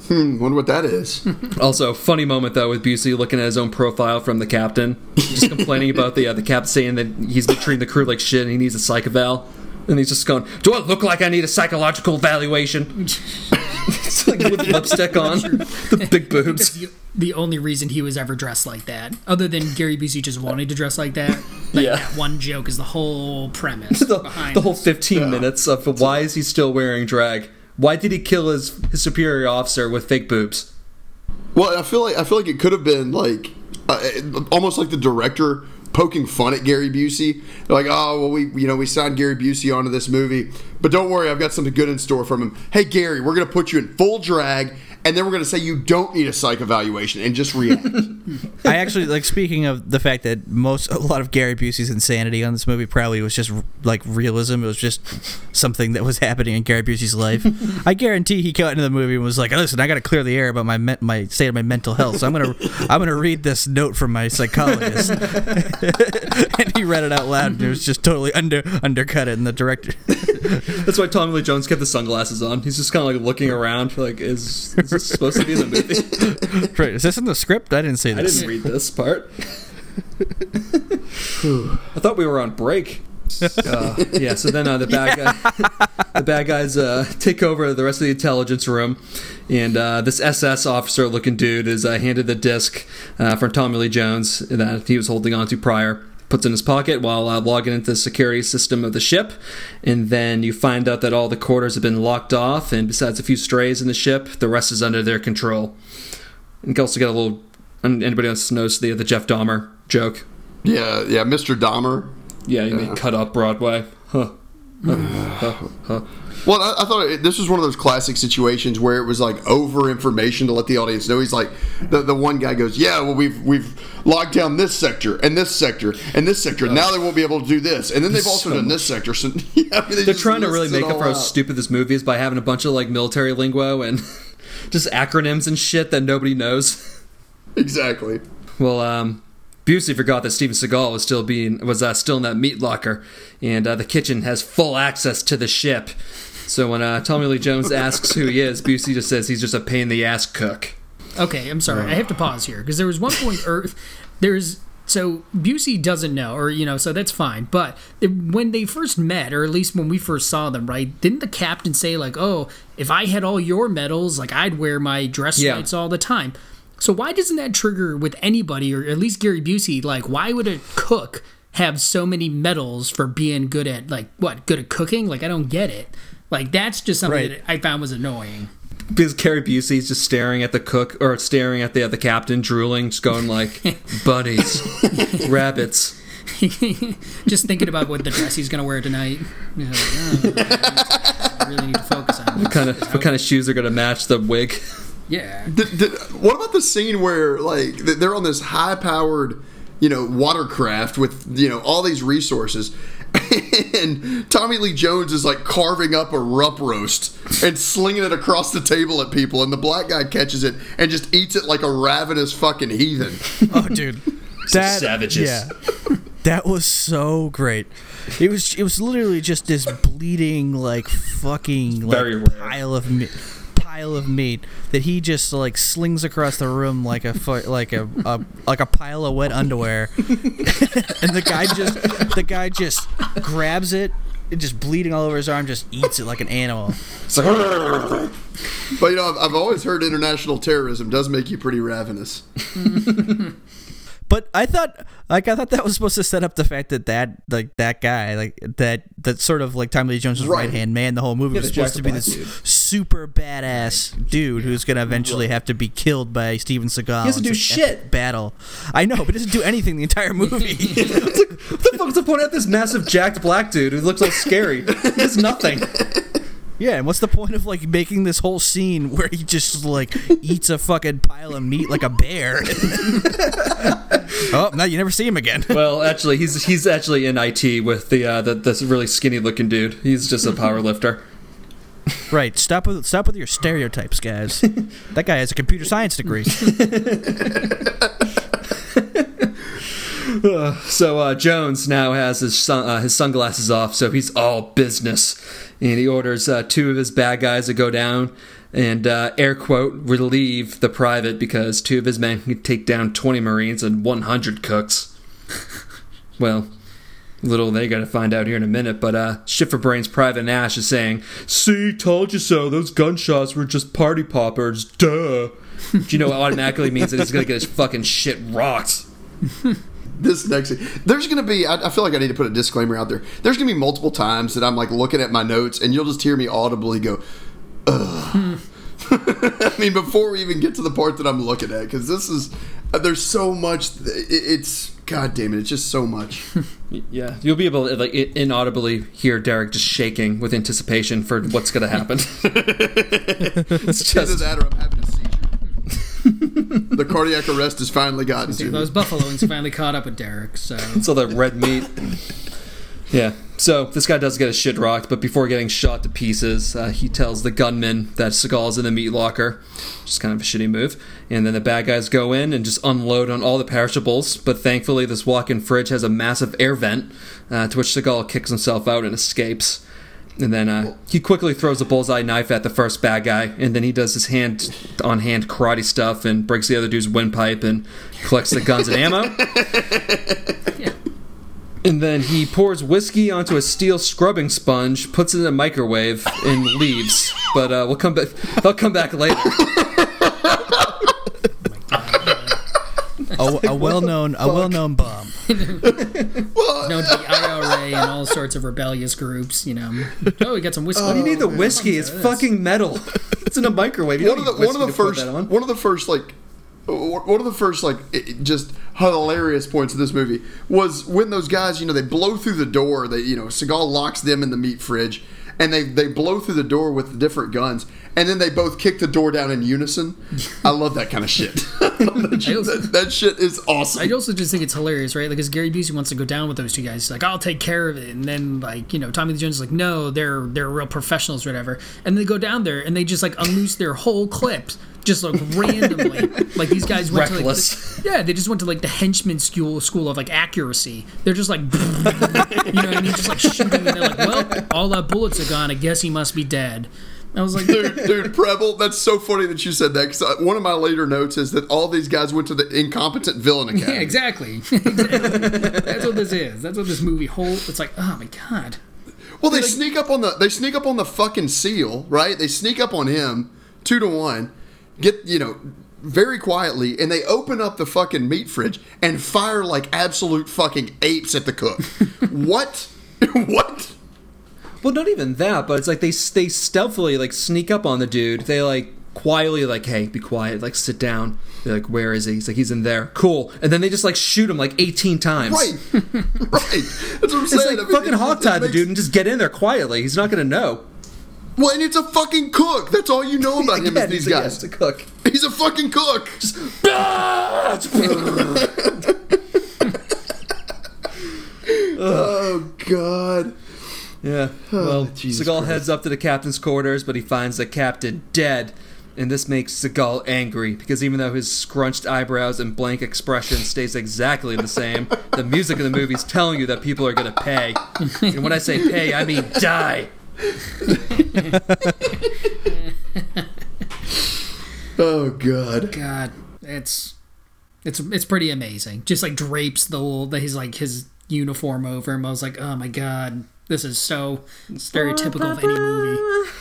Hmm, wonder what that is. Also, funny moment, though, with Busey looking at his own profile from the captain. Just complaining about the uh, the captain saying that he's been treating the crew like shit and he needs a psych eval. And he's just going, do I look like I need a psychological evaluation? It's like with lipstick on. The big boobs. The, the only reason he was ever dressed like that, other than Gary Busey just wanted to dress like that. Like, yeah. That one joke is the whole premise. the, behind the whole fifteen yeah. minutes of why is he still wearing drag? Why did he kill his, his superior officer with fake boobs? Well, I feel like I feel like it could have been like uh, almost like the director poking fun at Gary Busey. They're like, oh, well, we you know we signed Gary Busey onto this movie, but don't worry, I've got something good in store from him. Hey, Gary, we're gonna put you in full drag, and then we're gonna say you don't need a psych evaluation and just react. I actually like speaking of the fact that most a lot of Gary Busey's insanity on this movie probably was just like realism. It was just something that was happening in Gary Busey's life. I guarantee he got into the movie and was like, "Listen, I got to clear the air about my me- my state of my mental health, so I'm gonna I'm gonna read this note from my psychologist." And he read it out loud, and it was just totally under undercut it. And the director. That's why Tommy Lee Jones kept the sunglasses on. He's just kind of like looking around, like, "Is, is this supposed to be in the movie? Right? Is this in the script? I didn't say." I didn't read this part. I thought we were on break. Uh, yeah, so then uh, the bad yeah. guy, the bad guys uh, take over the rest of the intelligence room, and uh, this S S officer-looking dude is uh, handed the disc uh, from Tommy Lee Jones that he was holding onto prior. Puts in his pocket while uh, logging into the security system of the ship, and then you find out that all the quarters have been locked off, and besides a few strays in the ship, the rest is under their control. And you also get a little. Anybody else knows the the Jeff Dahmer joke? Yeah, yeah, Mister Dahmer. Yeah, you yeah. cut up Broadway. Huh. huh, huh, huh. Well, I, I thought it, this was one of those classic situations where it was like over information to let the audience know. He's like, the the one guy goes, yeah, well, we've we've locked down this sector and this sector and this sector. Oh. Now they won't be able to do this, and then they've also so done this sector. So yeah, I mean, they they're trying to really make up for how stupid this movie is by having a bunch of like military lingo and just acronyms and shit that nobody knows. Exactly. Well, um, Busey forgot that Steven Seagal was still being was uh, still in that meat locker, and uh, the kitchen has full access to the ship. So when uh, Tommy Lee Jones asks who he is, Busey just says he's just a pain in the ass cook. Okay, I'm sorry. I have to pause here because there was one point. Earth, there's so Busey doesn't know, or you know, so that's fine. But when they first met, or at least when we first saw them, right? Didn't the captain say like, "Oh, if I had all your medals, like I'd wear my dress yeah. suits all the time." So why doesn't that trigger with anybody, or at least Gary Busey, like, why would a cook have so many medals for being good at, like, what, good at cooking? Like, I don't get it. Like, that's just something right. that I found was annoying. Because Gary Busey's just staring at the cook, or staring at the, at the captain, drooling, just going, like, bunnies, rabbits. Just thinking about what the dress he's going to wear tonight. Like, oh, I really need to focus on this. What kind of, what kind of shoes are going to match the wig? Yeah. Did, did, what about the scene where like they're on this high-powered, you know, watercraft with you know all these resources, and Tommy Lee Jones is like carving up a rump roast and slinging it across the table at people, and the black guy catches it and just eats it like a ravenous fucking heathen. Oh, dude, that savages. Yeah. That was so great. It was it was literally just this bleeding like fucking like, pile of meat. Pile of meat that he just like slings across the room like a like a, a like a pile of wet underwear, and the guy just the guy just grabs it, it just bleeding all over his arm, just eats it like an animal. It's like, but you know, I've, I've always heard international terrorism does make you pretty ravenous. But I thought, like, I thought that was supposed to set up the fact that that, like, that guy, like, that, that sort of, like, Tommy Lee Jones' right hand man the whole movie yeah, was supposed to be this dude. super badass dude who's going to eventually have to be killed by Steven Seagal. He doesn't do shit. Battle. I know, but he doesn't do anything the entire movie. It's like, what the fuck's the point of this massive jacked black dude who looks so scary? He does nothing. Yeah, and what's the point of, like, making this whole scene where he just, like, eats a fucking pile of meat like a bear? Oh, now you never see him again. Well, actually, he's he's actually in I T with the uh, the this really skinny-looking dude. He's just a power lifter. Right. Stop with stop with your stereotypes, guys. That guy has a computer science degree. So uh, Jones now has his sun, uh, his sunglasses off, so he's all business, and he orders uh, two of his bad guys to go down and uh, air quote relieve the private because two of his men can take down twenty Marines and one hundred cooks. Well, little they got to find out here in a minute, but uh, shit for brains. Private Nash is saying, "See, told you so. Those gunshots were just party poppers. Duh." Do you know what automatically means that he's gonna get his fucking shit rocked. This next scene, there's going to be, I, I feel like I need to put a disclaimer out there. There's going to be multiple times that I'm like looking at my notes and you'll just hear me audibly go, ugh. I mean, before we even get to the part that I'm looking at, because this is, there's so much, it, it's, god damn it, it's just so much. Yeah, you'll be able to like inaudibly hear Derek just shaking with anticipation for what's going to happen. It's just, either that or I'm having a seizure. The cardiac arrest has finally gotten to those buffalo wings finally caught up with Derek. So it's all that red meat. Yeah. So this guy does get his shit rocked, but before getting shot to pieces, uh, he tells the gunman that Seagal's in the meat locker, which is kind of a shitty move. And then the bad guys go in and just unload on all the perishables. But thankfully, this walk-in fridge has a massive air vent, uh, to which Seagal kicks himself out and escapes. And then uh, he quickly throws a bullseye knife at the first bad guy, and then he does his hand-on-hand karate stuff and breaks the other dude's windpipe and collects the guns and ammo. Yeah. And then he pours whiskey onto a steel scrubbing sponge, puts it in a microwave, and leaves. But uh, we'll come back. They'll come back later. A, a well-known, a well-known bum. Known to the I R A and all sorts of rebellious groups, you know. Oh, we got some whiskey. Uh, you need the whiskey. It's fucking metal. It's in a microwave. You one, don't of the, need one of the first, on. one of the first, like, one of the first, like, just hilarious points of this movie was when those guys, you know, they blow through the door. They, you know, Seagal locks them in the meat fridge, and they they blow through the door with the different guns. And then they both kick the door down in unison. I love that kind of shit. that, shit also, that, that shit is awesome. I also just think it's hilarious, right? Like, as Gary Busey wants to go down with those two guys, he's like, "I'll take care of it." And then, like, you know, Tommy Lee Jones is like, "No, they're they're real professionals, or whatever." And they go down there and they just like unloose their whole clips, just like randomly. Like these guys went Reckless. to like, the, yeah, they just went to like the henchman school school of like accuracy. They're just like, you know, what I mean, just like shooting. And they're like, "Well, all our bullets are gone. I guess he must be dead." I was like, dude, dude, Preble, that's so funny that you said that, because one of my later notes is that all these guys went to the Incompetent Villain Academy. Yeah, exactly. exactly. That's what this is. That's what this movie whole. It's like, oh my god. Well, they, they like, sneak up on the they sneak up on the fucking SEAL, right? They sneak up on him, two to one, get you know. very quietly, and they open up the fucking meat fridge and fire like absolute fucking apes at the cook. What? What? Well, not even that, but it's like they they stealthily like sneak up on the dude. They like quietly like, "Hey, be quiet. Like, sit down." They're like, "Where is he?" He's like, "He's in there." "Cool." And then they just like shoot him like eighteen times. Right. Right. That's what I'm saying. It's like I mean, fucking hogtie the dude and just get in there quietly. He's not gonna know. Well, and it's a fucking cook. That's all you know about him yeah, is these guys. He's a cook. He's a fucking cook. Just. Oh, God. Yeah. Well, oh, Seagal heads up to the captain's quarters, but he finds the captain dead. And this makes Seagal angry, because even though his scrunched eyebrows and blank expression stays exactly the same, the music in the movie's telling you that people are going to pay. And when I say pay, I mean die. Oh god, god, it's it's it's pretty amazing. Just like drapes the whole, he's like his uniform over him. I was like, oh my god, this is so stereotypical of any movie.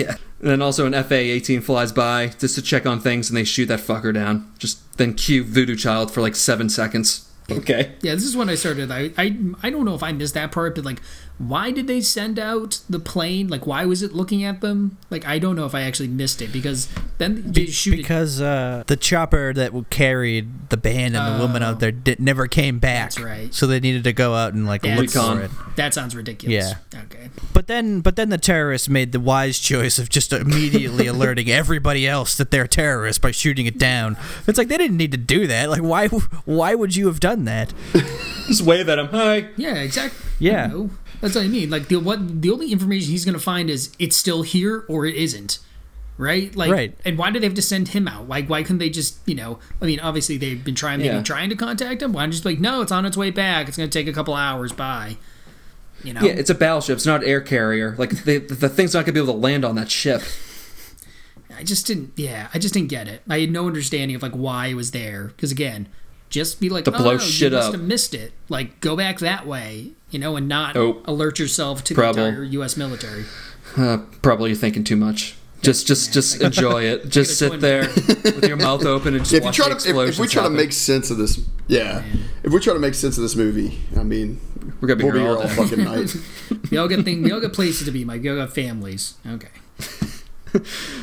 Yeah. And then also an F A eighteen flies by just to check on things, and they shoot that fucker down. Just then cue Voodoo Child for like seven seconds. Okay. Yeah, this is when I started. I I I don't know if I missed that part, but like Why did they send out the plane? Like, why was it looking at them? Like, I don't know if I actually missed it, because then they shoot because it. Uh, the chopper that carried the band and uh, the woman out there did, never came back. That's right. So they needed to go out and like that's, look for it. That sounds ridiculous. Yeah. Okay. But then, but then the terrorists made the wise choice of just immediately alerting everybody else that they're terrorists by shooting it down. It's like they didn't need to do that. Like, why? Why would you have done that? Just wave at him. Hi. Yeah. Exactly. Yeah. That's what I mean. Like, the what the only information he's going to find is it's still here or it isn't, right? Like, right. And why do they have to send him out? Like, why couldn't they just, you know, I mean, obviously they've been trying yeah. they've been trying to contact him. Why not just like, no, it's on its way back. It's going to take a couple hours. Bye. You know? Yeah, it's a battleship. It's not an air carrier. Like, they, the thing's not going to be able to land on that ship. I just didn't, yeah, I just didn't get it. I had no understanding of, like, why it was there. Because, again, just be like, to oh, blow no, shit you must up. have missed it. Like, go back that way. You know, and not oh, alert yourself to probably. the entire U S military. Uh, probably you're thinking too much. Just, just, just enjoy it. Just sit there with your mouth open and just if watch the explosions. If, if we try happen. to make sense of this, yeah. Man. If we try to make sense of this movie, I mean, we're gonna be we'll here all, all fucking night. We all get things. We all get places to be. Mike, we all got families. Okay.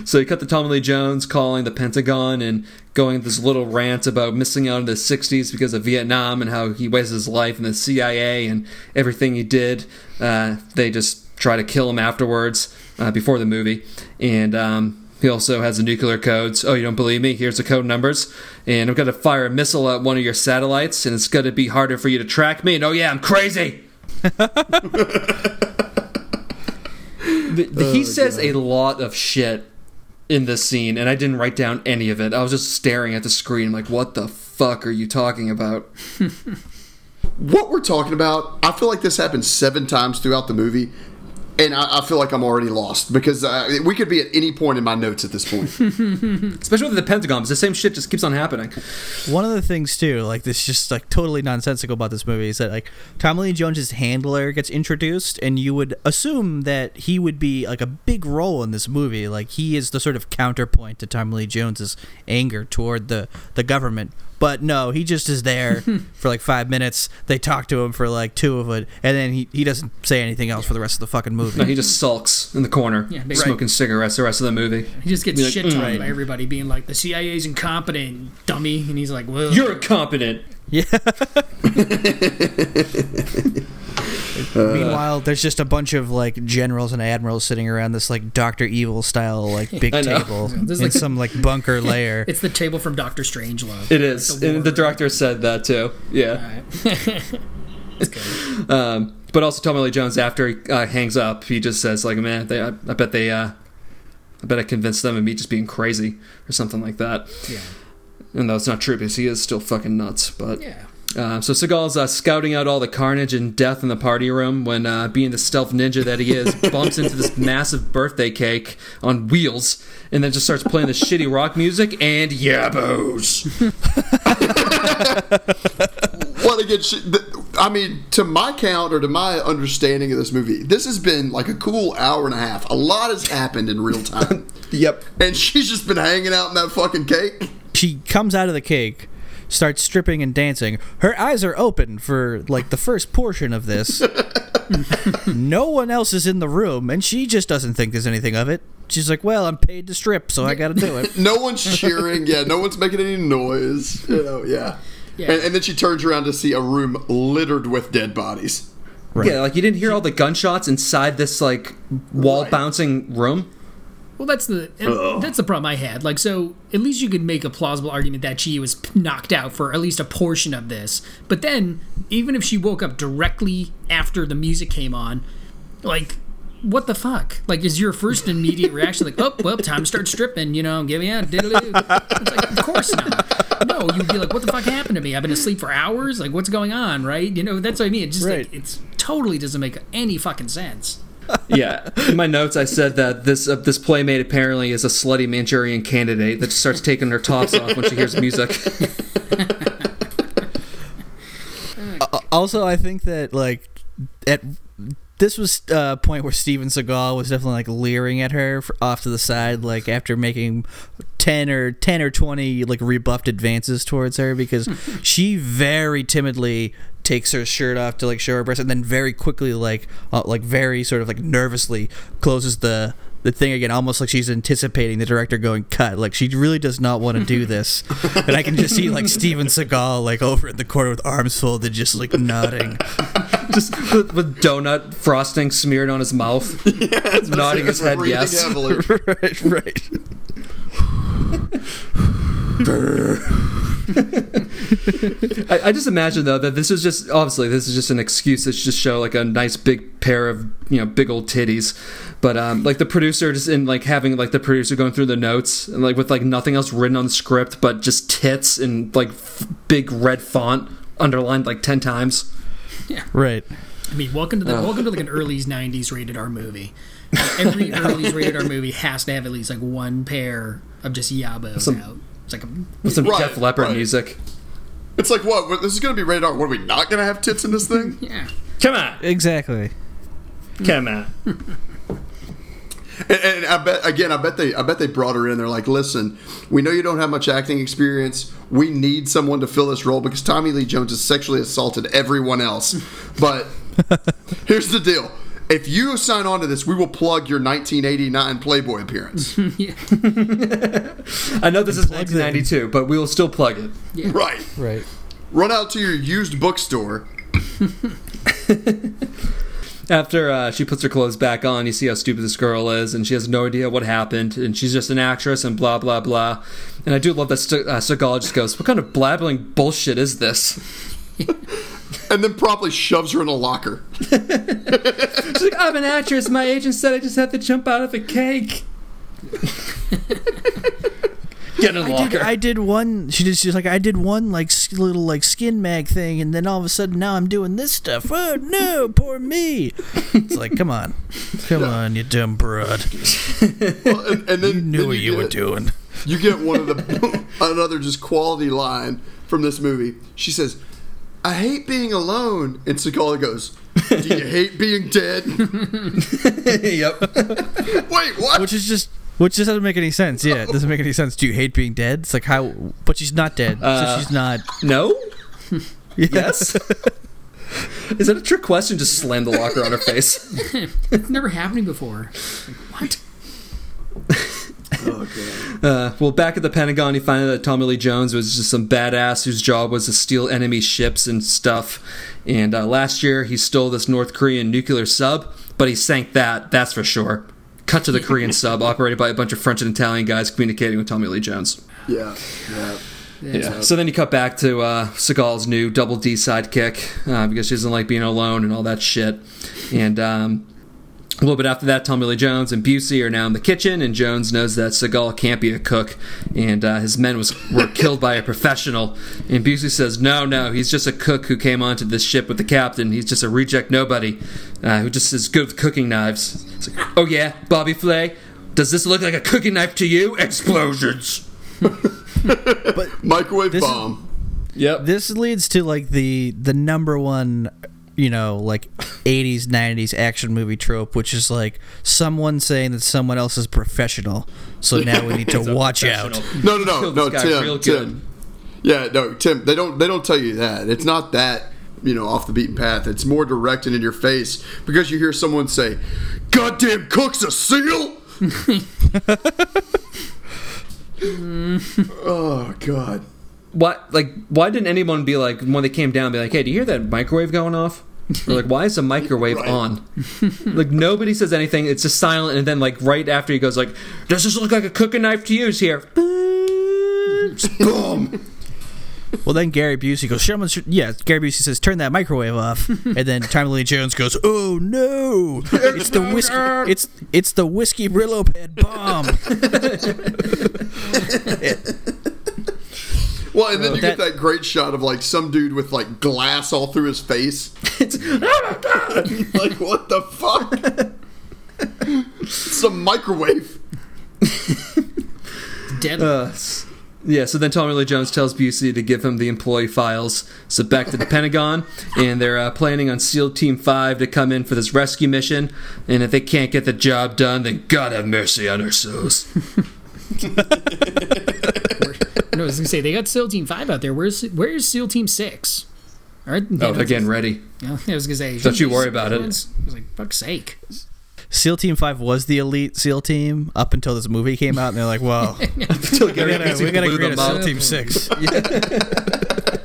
So you cut the Tommy Lee Jones calling the Pentagon and going this little rant about missing out in the sixties because of Vietnam and how he wasted his life and the C I A and everything he did. Uh, they just try to kill him afterwards uh, before the movie. And um, he also has the nuclear codes. Oh, you don't believe me? Here's the code numbers. And I'm going to fire a missile at one of your satellites, and it's going to be harder for you to track me. And oh, yeah, I'm crazy. The, the, oh, he says God. a lot of shit in this scene, and I didn't write down any of it. I was just staring at the screen like, what the fuck are you talking about? What we're talking about, I feel like this happened seven times throughout the movie, and I, I feel like I'm already lost, because uh, we could be at any point in my notes at this point. Especially with the Pentagon, the same shit just keeps on happening. One of the things, too, like, this just, like, totally nonsensical about this movie is that, like, Tommy Lee Jones' handler gets introduced, and you would assume that he would be, like, a big role in this movie. Like, he is the sort of counterpoint to Tommy Lee Jones' anger toward the, the government. But no, he just is there for like five minutes. They talk to him for like two of it, and then he, he doesn't say anything else for the rest of the fucking movie. No, he just sulks in the corner, yeah, smoking right. cigarettes the rest of the movie. He just gets like, shit talked mm. by everybody, being like, the C I A's incompetent, dummy. And he's like, well, you're incompetent. Yeah. Uh, Meanwhile, there's just a bunch of like generals and admirals sitting around this like Doctor Evil style like big table in like, some like bunker lair. It's the table from Doctor Strangelove. It is. Like the and the director said that too. Yeah. All right. um, but also Tommy Lee Jones, after he uh, hangs up, he just says like, "Man, they, I, I bet they, uh, I bet I convinced them of me just being crazy or something like that." Yeah. And though it's not true because he is still fucking nuts, but yeah. Uh, so Seagal's uh, scouting out all the carnage and death in the party room when, uh, being the stealth ninja that he is, bumps into this massive birthday cake on wheels and then just starts playing the shitty rock music and yabos. Well, again, I mean, to my count or to my understanding of this movie, this has been like a cool hour and a half. A lot has happened in real time. Yep. And she's just been hanging out in that fucking cake. She comes out of the cake, starts stripping and dancing. Her eyes are open for, like, the first portion of this. No one else is in the room, and she just doesn't think there's anything of it. She's like, well, I'm paid to strip, so I gotta do it. No one's cheering, yeah. No one's making any noise, you know, yeah. yeah. And, and then she turns around to see a room littered with dead bodies. Right. Yeah, like, you didn't hear all the gunshots inside this, like, wall-bouncing room? Well, that's the Ugh. that's the problem I had. Like, so at least you could make a plausible argument that she was knocked out for at least a portion of this. But then, even if she woke up directly after the music came on, like, what the fuck? Like, is your first immediate reaction like, oh, well, time to start stripping, you know, give me out, diddly. It's like, of course not. No, you'd be like, what the fuck happened to me? I've been asleep for hours? Like, what's going on, right? You know, that's what I mean. It just right. like, it's totally doesn't make any fucking sense. Yeah, in my notes I said that this uh, this playmate apparently is a slutty Manchurian candidate that just starts taking her tops off when she hears music. uh, also, I think that like at this was a uh, point where Steven Seagal was definitely like leering at her for, off to the side, like after making ten or twenty like rebuffed advances towards her because she very timidly takes her shirt off to like show her breast, and then very quickly, like uh, like very sort of like nervously closes the the thing again, almost like she's anticipating the director going cut. Like she really does not want to do this. And I can just see like Steven Seagal like over in the corner with arms folded, just like nodding, just with, with donut frosting smeared on his mouth. Yeah, nodding his head yes. Right, right. I, I just imagine though that this is just obviously this is just an excuse to just show like a nice big pair of, you know, big old titties, but um, like the producer just in like having like the producer going through the notes and like with like nothing else written on the script but just tits and like f- big red font underlined like ten times. Yeah, right. I mean, welcome to the oh. welcome to like an early nineties rated R movie. Like, every early rated R movie has to have at least like one pair of just yabos Some- out. Like a, with some right, Jeff Leppard right. music. It's like, what? This is going to be rated R. What, are we not going to have tits in this thing? Yeah. Come on. Exactly. Come on. and, and I bet again, I bet they, I bet they brought her in. They're like, listen, we know you don't have much acting experience. We need someone to fill this role because Tommy Lee Jones has sexually assaulted everyone else. But here's the deal. If you sign on to this, we will plug your nineteen eighty-nine Playboy appearance. Yeah. I know this is nineteen ninety-two, but we will still plug it. Yeah. Right. Right. Run out to your used bookstore. After uh, she puts her clothes back on, you see how stupid this girl is, and she has no idea what happened, and she's just an actress, and blah, blah, blah. And I do love that St- uh, Seagal just goes, what kind of blabbering bullshit is this? And then promptly shoves her in a locker. She's like, I'm an actress. My agent said I just had to jump out of a cake. Get in a locker. Did, I did one. She just she's like, I did one like little like skin mag thing, and then all of a sudden now I'm doing this stuff. Oh no, poor me. It's like, come on, come yeah. on, you dumb broad. Well, and, and then you knew then what you, you were doing. You get one of the another just quality line from this movie. She says, I hate being alone. And Seagal goes, do you hate being dead? Yep. Wait, what? Which is just, which just doesn't make any sense. Yeah, it doesn't make any sense. Do you hate being dead? It's like, how, but she's not dead. Uh, so she's not. No? Yes? Is that a trick question? Just slam the locker on her face. It's never happened before. Like, what? Oh, God. Uh, well, back at the Pentagon, you find out that Tommy Lee Jones was just some badass whose job was to steal enemy ships and stuff. And uh, last year, he stole this North Korean nuclear sub, but he sank that, that's for sure. Cut to the Korean sub, operated by a bunch of French and Italian guys communicating with Tommy Lee Jones. Yeah, yeah. Yeah. yeah. So then you cut back to uh, Seagal's new Double D sidekick, uh, because she doesn't like being alone and all that shit. And, um... a little bit after that, Tommy Lee Jones and Busey are now in the kitchen, and Jones knows that Seagal can't be a cook, and uh, his men was were killed by a professional. And Busey says, no, no, he's just a cook who came onto this ship with the captain. He's just a reject nobody uh, who just is good with cooking knives. It's like, oh, yeah, Bobby Flay, does this look like a cooking knife to you? Explosions. But microwave this bomb. Is, yep. This leads to, like, the the number one... you know, like eighties, nineties action movie trope, which is like someone saying that someone else is professional, so now we need to watch out. No, no, no, no, Tim, Tim. Yeah, no, Tim. They don't, they don't tell you that. It's not that, you know, off the beaten path. It's more direct and in your face because you hear someone say, "Goddamn, Cook's a SEAL." Oh God. What, like, why didn't anyone be like, when they came down, be like, hey, do you hear that microwave going off? Or like, why is the microwave right. on? Like, nobody says anything. It's just silent. And then, like, right after he goes, like, does this look like a cooking knife to use here? Boom. Well, then Gary Busey goes, Sherman, yeah, Gary Busey says, turn that microwave off. And then Tommy Lee Jones goes, oh, no. It's the whiskey. It's it's the whiskey Brillo pad bomb. it, Well, and then you that, get that great shot of, like, some dude with, like, glass all through his face. It's, oh, my God! Like, what the fuck? It's a microwave. Dead. Uh, yeah, so then Tommy Lee Jones tells Busey to give him the employee files. So back to the Pentagon, and they're uh, planning on SEAL Team five to come in for this rescue mission. And if they can't get the job done, then God have mercy on our souls. No, I was going to say, they got SEAL Team five out there. Where's where's SEAL Team six? Or, yeah, oh, again, ready. Yeah, I was gonna say. Don't you worry about it. I was like, fuck's sake. SEAL Team five was the elite SEAL team up until this movie came out, and they're like, "Whoa, until Gary Busey we gotta create a SEAL Team six. Yeah.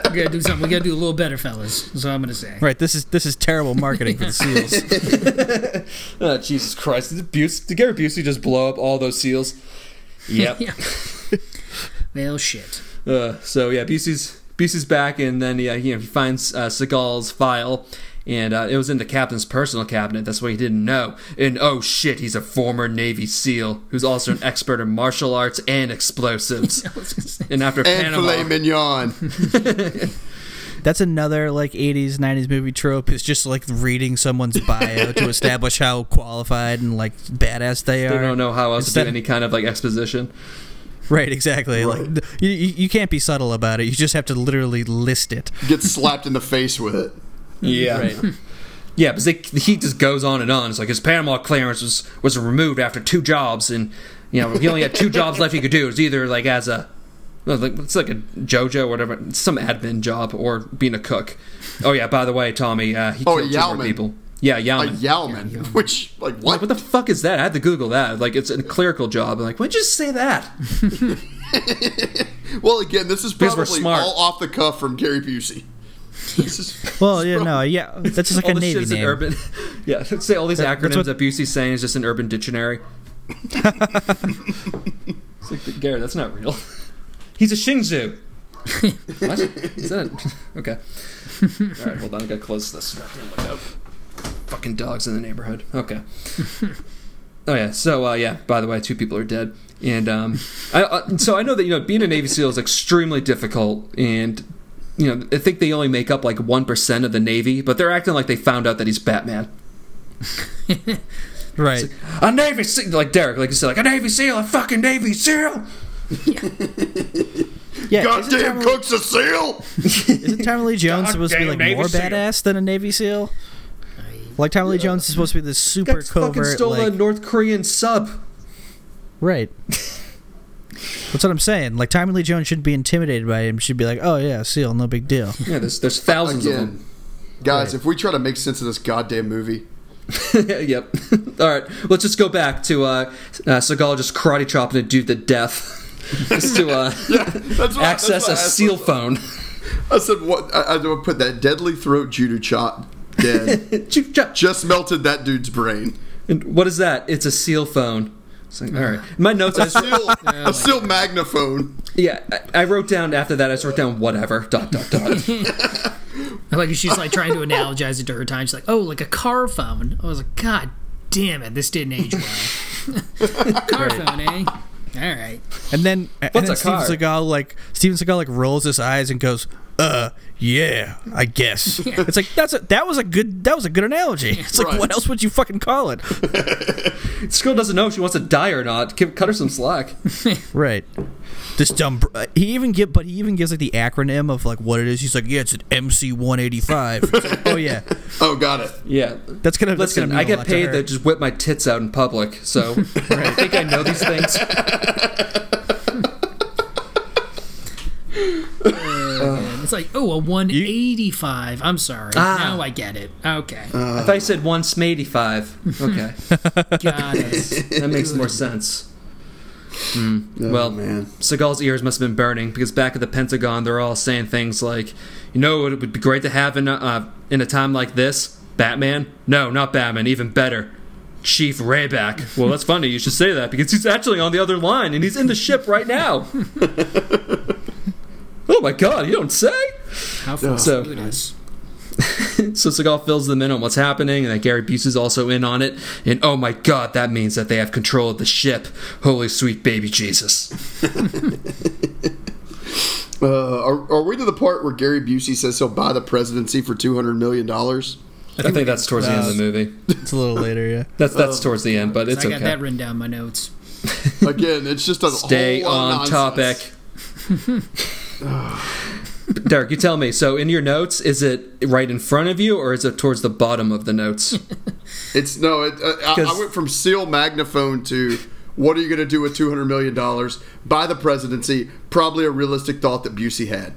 We gotta do something. We gotta do a little better, fellas." That's all I'm gonna say. Right. This is this is terrible marketing for the SEALs. Oh, Jesus Christ! Did, Busey, did Gary Busey just blow up all those SEALs? Yep. Yeah. Well, shit. Uh, so yeah, Busey's. Busey's back, and then yeah, you know, he finds uh, Seagal's file, and uh, it was in the captain's personal cabinet. That's what he didn't know. And oh shit, he's a former Navy SEAL who's also an expert in martial arts and explosives. And after and Panama, filet mignon. That's another like eighties, nineties movie trope is just like reading someone's bio to establish how qualified and like badass they are. They don't know how else Instead- to do any kind of like exposition. Right, exactly. Right. Like you, you can't be subtle about it. You just have to literally list it. Get slapped in the face with it. Yeah. Right. Yeah, but they, he just goes on and on. It's like his Panama clearance was, was removed after two jobs, and you know he only had two jobs left he could do. It was either like as a like it's like a JoJo or whatever, some admin job, or being a cook. Oh yeah, by the way, Tommy, uh, he oh, killed two more people. Yeah, Yeoman. A Yeoman. Yeah, Yeoman. Which, like, what? Like, what the fuck is that? I had to Google that. Like, it's a clerical job. I'm like, why'd you say that? Well, again, this is probably all off the cuff from Gary Busey. This is, well, yeah, no, yeah. That's just like a Navy name. Urban, yeah, let's say all these that, acronyms what, that Busey's saying is just an urban dictionary. It's like, Gary, that's not real. He's a Shinzu. What? Is that a, okay. All right, hold on. I gotta close this goddamn window. Fucking dogs in the neighborhood. Okay. Oh yeah. So uh, yeah. By the way, two people are dead, and um, I, uh, so I know that you know being a Navy SEAL is extremely difficult, and you know I think they only make up like one percent of the Navy, but they're acting like they found out that he's Batman. Right. Like, a Navy SEAL, like Derek, like you said, like a Navy SEAL, a fucking Navy SEAL. Yeah, goddamn Cook's a SEAL. Isn't Tommy Lee Jones supposed to be like Navy more SEAL. Badass than a Navy SEAL? Like, Tommy Lee Jones is supposed to be this super covert... fucking stole like, a North Korean sub. Right. That's what I'm saying. Like, Tommy Lee Jones shouldn't be intimidated by him. Should be like, oh, yeah, SEAL, no big deal. Yeah, there's there's thousands Again, of them. Guys, right. If we try to make sense of this goddamn movie... Yep. All right, let's just go back to uh, uh, Seagal just karate chopping a dude to death. Just to uh, yeah, that's access that's a SEAL phone. I said, what? I, I would put that deadly throat judo chop... Dead. Just melted that dude's brain. And what is that? It's a SEAL phone. It's like, all right. My notes. A SEAL, a SEAL magnaphone. Yeah, I, I wrote down after that. I just wrote down whatever. Dot dot dot. I like she's like trying to analogize it to her time. She's like, oh, like a car phone. I was like, God damn it, this didn't age well. Car right. phone, eh? All right. And then, and What's then Steven Seagal like Steven Seagal like rolls his eyes and goes, uh, yeah, I guess. Yeah. It's like that's a, that was a good that was a good analogy. It's like right. What else would you fucking call it? This girl doesn't know if she wants to die or not. Cut her some slack. Right. This dumb. Br- he even give, but he even gives like the acronym of like what it is. He's like, yeah, it's an M C one eighty-five. Like, oh yeah. Oh, got it. Yeah, that's gonna. Listen, that's gonna I get paid to just whip my tits out in public, so right. I think I know these things. Uh, it's like, oh, a one eighty-five. I'm sorry. Ah. Now I get it. Okay. Uh, I thought you said one sm eighty-five. Okay. Got it. That makes more sense. Mm. Oh, well, man. Seagal's ears must have been burning because back at the Pentagon, they're all saying things like, you know, it would be great to have in a, uh, in a time like this, Batman? No, not Batman. Even better. Chief Rayback. Well, that's funny. You should say that because he's actually on the other line and he's in the ship right now. Oh my God! You don't say. How so? So Seagal fills them in on what's happening, and that Gary Busey's also in on it. And oh my God, that means that they have control of the ship. Holy sweet baby Jesus! uh, are, are we to the part where Gary Busey says he'll buy the presidency for two hundred million dollars? I think, I think that's towards uh, the end of the movie. It's a little later, yeah. That's that's uh, towards the end, but it's okay. I got okay. that written down in my notes. Again, it's just a stay whole lot on of topic. Derek, you tell me. So, in your notes, is it right in front of you, or is it towards the bottom of the notes? It's no. It, uh, I, I went from SEAL Magnaphone to what are you going to do with two hundred million dollars? Buy the presidency. Probably a realistic thought that Busey had.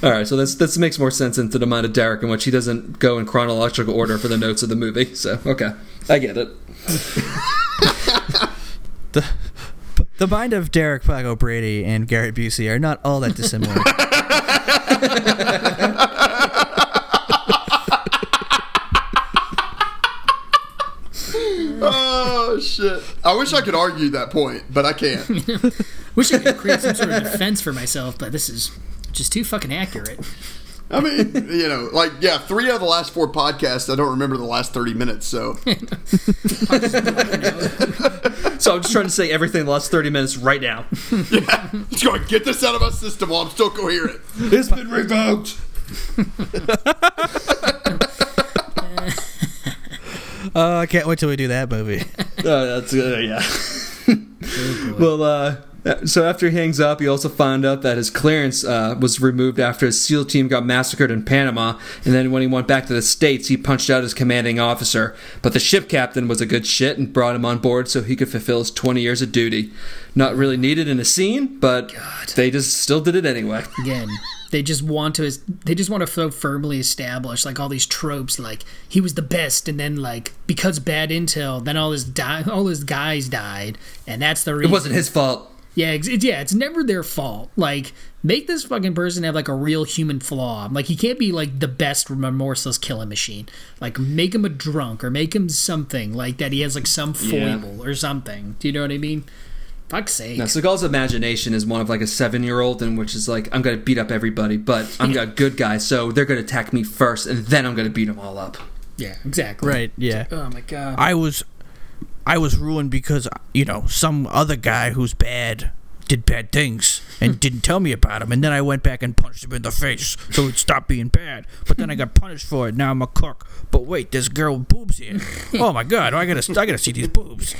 All right, so that's this makes more sense into the mind of Derek, in which he doesn't go in chronological order for the notes of the movie. So, okay, I get it. the, the mind of Derek Pago Brady and Gary Busey are not all that dissimilar. Oh, shit. I wish I could argue that point, but I can't. Wish I could create some sort of defense for myself, but this is just too fucking accurate. I mean, you know, like, yeah, three out of the last four podcasts, I don't remember the last thirty minutes, so. So I'm just trying to say everything in the last thirty minutes right now. Yeah. Just going, get this out of my system while I'm still coherent. It's been revoked. Oh, uh, I can't wait till we do that movie. Oh, that's good, uh, yeah. Well, uh, so after he hangs up, you also find out that his clearance uh, was removed after his SEAL team got massacred in Panama, and then when he went back to the States, he punched out his commanding officer. But the ship captain was a good shit and brought him on board so he could fulfill his twenty years of duty. Not really needed in a scene, but God. They just still did it anyway. Again. They just want to. They just want to so firmly establish like all these tropes. Like he was the best, and then like because bad intel, then all his di- all his guys died, and that's the reason. It wasn't his fault. Yeah, it's, yeah, it's never their fault. Like make this fucking person have like a real human flaw. Like he can't be like the best remorseless killing machine. Like make him a drunk or make him something like that. He has like some foible yeah. or something. Do you know what I mean? Fuck's sake. Now, Seagal's imagination is one of like a seven-year-old, and which is like, I'm going to beat up everybody, but I'm yeah. a good guy, so they're going to attack me first, and then I'm going to beat them all up. Yeah, exactly. Right, yeah. Like, oh, my God. I was I was ruined because, you know, some other guy who's bad did bad things and didn't tell me about him, and then I went back and punched him in the face so he'd stop being bad, but then I got punished for it. Now I'm a cook. But wait, there's girl with boobs here. Oh, my God. I got to I gotta see these boobs.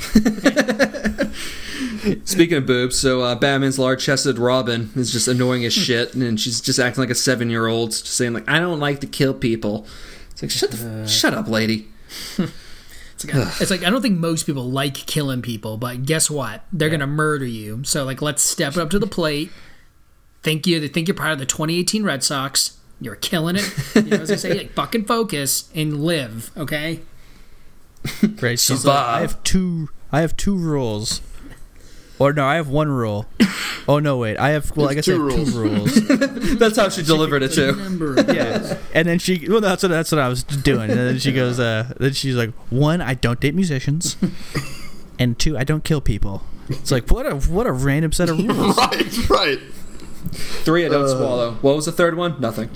Speaking of boobs, so uh, Batman's large-chested Robin is just annoying as shit, and she's just acting like a seven-year-old, just saying, like, I don't like to kill people. It's like, shut, the f- uh, shut up, lady. It's, like, it's like, I don't think most people like killing people, but guess what? They're yeah. going to murder you. So, like, let's step up to the plate. Think, you, think you're part of the twenty eighteen Red Sox. You're killing it. You know, as I say, like, fucking focus and live, okay? Great. She's like, I have two. I have two rules. Or no, I have one rule. Oh no, wait, I have. Well, There's I guess I have rules. two rules. That's how she delivered it too. Yeah, and then she. Well, that's what that's what I was doing. And then she goes. Uh, then she's like, one, I don't date musicians, and two, I don't kill people. It's like what a what a random set of rules. Right, right. Three, I don't uh, swallow. What was the third one? Nothing.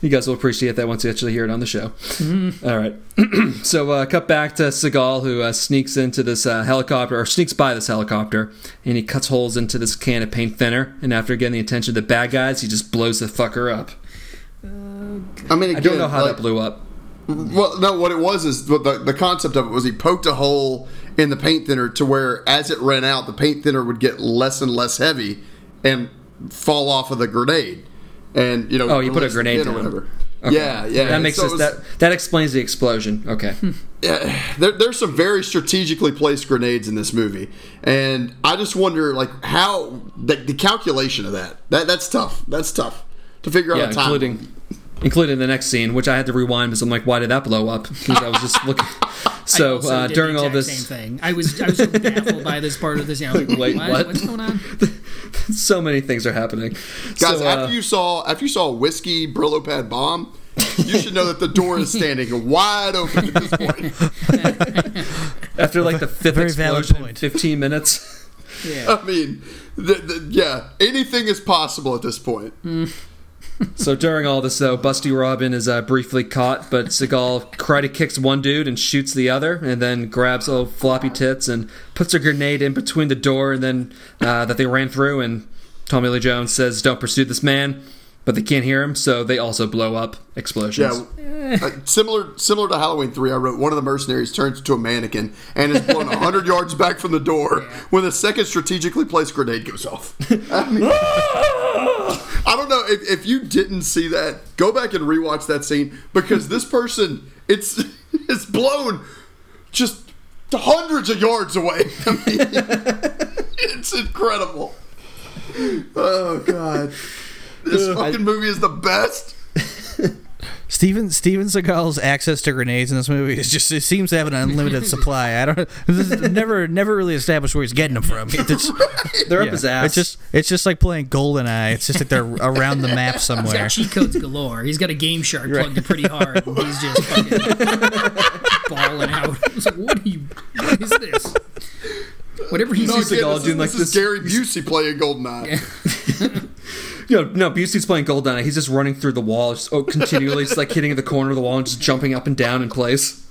You guys will appreciate that once you actually hear it on the show. Mm-hmm. All right. So uh, cut back to Seagal, who uh, sneaks into this uh, helicopter, or sneaks by this helicopter, and he cuts holes into this can of paint thinner, and after getting the attention of the bad guys, he just blows the fucker up. Uh, I mean, again, I don't know how like, that blew up. Well, no, what it was is, the, the concept of it was he poked a hole in the paint thinner to where, as it ran out, the paint thinner would get less and less heavy and fall off of the grenade. And you know, oh, you put a grenade in or whatever. Okay. Yeah, yeah. That makes so us, was, that that explains the explosion. Okay. Yeah, there, there's some very strategically placed grenades in this movie, and I just wonder, like, how the, the calculation of that. That that's tough. That's tough to figure yeah, out. Yeah, including including the next scene, which I had to rewind because I'm like, why did that blow up? Because I was just looking. So uh, during all this, same thing. I was I was so baffled by this part of this. Yeah, like, wait, why, what? What's going on? So many things are happening, guys. So, uh, after you saw after you saw a whiskey Brillo pad bomb, you should know that the door is standing wide open at this point. After like the fifth Very explosion, in fifteen minutes. Yeah, I mean, the, the, yeah, anything is possible at this point. Mm. So during all this, though, Busty Robin is uh, briefly caught, but Seagal karate kicks one dude and shoots the other, and then grabs old floppy tits and puts a grenade in between the door and then uh, that they ran through, and Tommy Lee Jones says, don't pursue this man, but they can't hear him, so they also blow up. Explosions. Yeah, uh, similar similar to Halloween three, I wrote, one of the mercenaries turns into a mannequin and is blown one hundred yards back from the door when the second strategically placed grenade goes off. I mean, I don't know, if, if you didn't see that, go back and rewatch that scene, because this person, it's it's blown just hundreds of yards away. I mean, it's incredible. Oh, God. This fucking I, movie is the best. Steven Steven Seagal's access to grenades in this movie is just, it seems to have an unlimited supply. I don't this is never never really established where he's getting them from. It's, right. They're yeah, up his ass. It's just it's just like playing GoldenEye. It's just like they're around the map somewhere. He's got cheat codes galore. He's got a game shark right. plugged in pretty hard. And he's just fucking balling out. It's like, what are you? What is this? Whatever he's no, doing, like this, this is Gary Busey playing GoldenEye. Yeah. You know, no, Busey's playing GoldenEye. He's just running through the wall, just oh, continually, just like hitting the corner of the wall and just jumping up and down in place.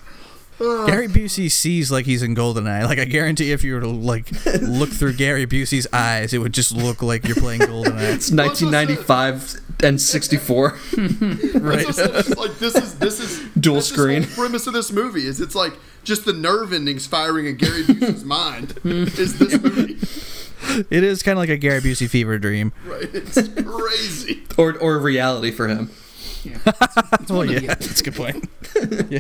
Uh, Gary Busey sees like he's in GoldenEye. Like I guarantee, if you were to like look through Gary Busey's eyes, it would just look like you're playing GoldenEye. It's nineteen ninety-five and sixty-four. Right. It's just, it's just like this is this is dual this screen. Is the premise of this movie is it's like just the nerve endings firing in Gary Busey's mind. Is this movie? It is kind of like a Gary Busey fever dream. Right, it's crazy. or or reality for him. Yeah, it's, it's well, yeah, that's a good point. Yeah.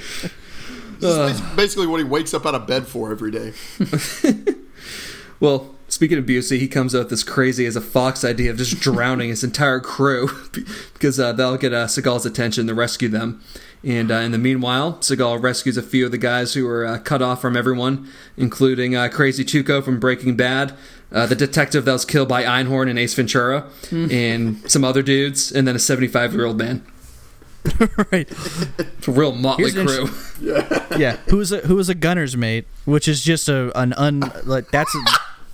Uh, this is basically what he wakes up out of bed for every day. Well, speaking of Busey, he comes out with this crazy as a fox idea of just drowning his entire crew because uh, that'll get uh, Seagal's attention to rescue them. And uh, in the meanwhile, Seagal rescues a few of the guys who were uh, cut off from everyone, including uh, Crazy Chuko from Breaking Bad, Uh, the detective that was killed by Einhorn and Ace Ventura, mm-hmm. and some other dudes, and then a seventy-five-year-old man. Right, it's a real motley crew. Yeah, yeah. Who's a who is a gunner's mate, which is just a an un like that's a,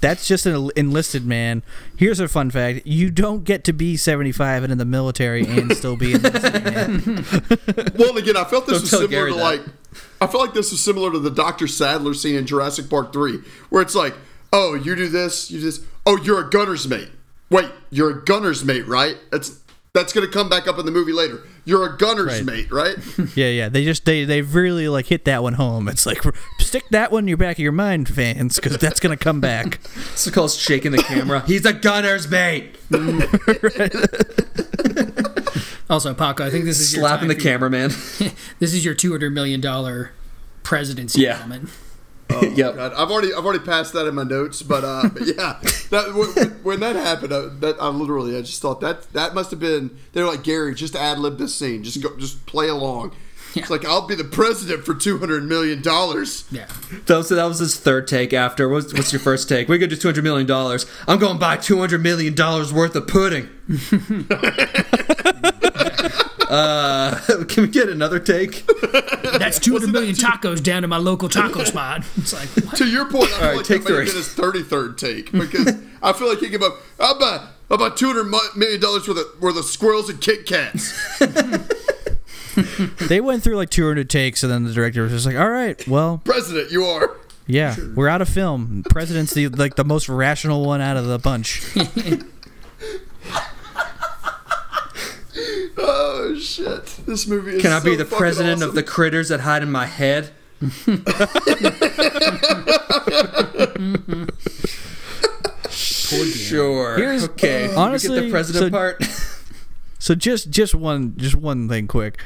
that's just an enlisted man. Here's a fun fact: you don't get to be seventy-five and in the military and still be enlisted. Man. Well, again, I felt this don't was similar Gary to that. like I felt like this was similar to the Doctor Sadler scene in Jurassic Park three, where it's like, oh, you do this, you do this. Oh, you're a gunner's mate. Wait, you're a gunner's mate, right? That's that's gonna come back up in the movie later. You're a gunner's right. mate, right? Yeah, yeah. They just they they really like hit that one home. It's like stick that one in your back of your mind, fans, because that's gonna come back. Seagal's shaking the camera. He's a gunner's mate. Also, Paco, I think this is slapping your time the cameraman. This is your two hundred million dollar presidency yeah. moment. Oh, yep. God. I've already I've already passed that in my notes, but, uh, but yeah, that, w- when that happened, I, that I literally I just thought that that must have been they were like, Gary, just ad lib this scene, just go, just play along. Yeah. It's like I'll be the president for two hundred million dollars. Yeah, so, so that was his third take. After what's, what's your first take? We could do two hundred million dollars. I'm going to buy two hundred million dollars worth of pudding. Uh, can we get another take? That's two hundred million that tacos down to my local taco spot. It's like, what? To your point, I feel right, like take that three. May have been his thirty-third take because I feel like he gave up about about two hundred million dollars worth of, worth of squirrels and Kit Kats. They went through like two hundred takes and then the director was just like, all right, well. President, you are. Yeah, sure. We're out of film. President's the, like the most rational one out of the bunch. Oh shit! This movie is Can I so be the president awesome. Of the critters that hide in my head? Sure. Here's, okay. Honestly, get the president so, part. so just just one just one thing quick.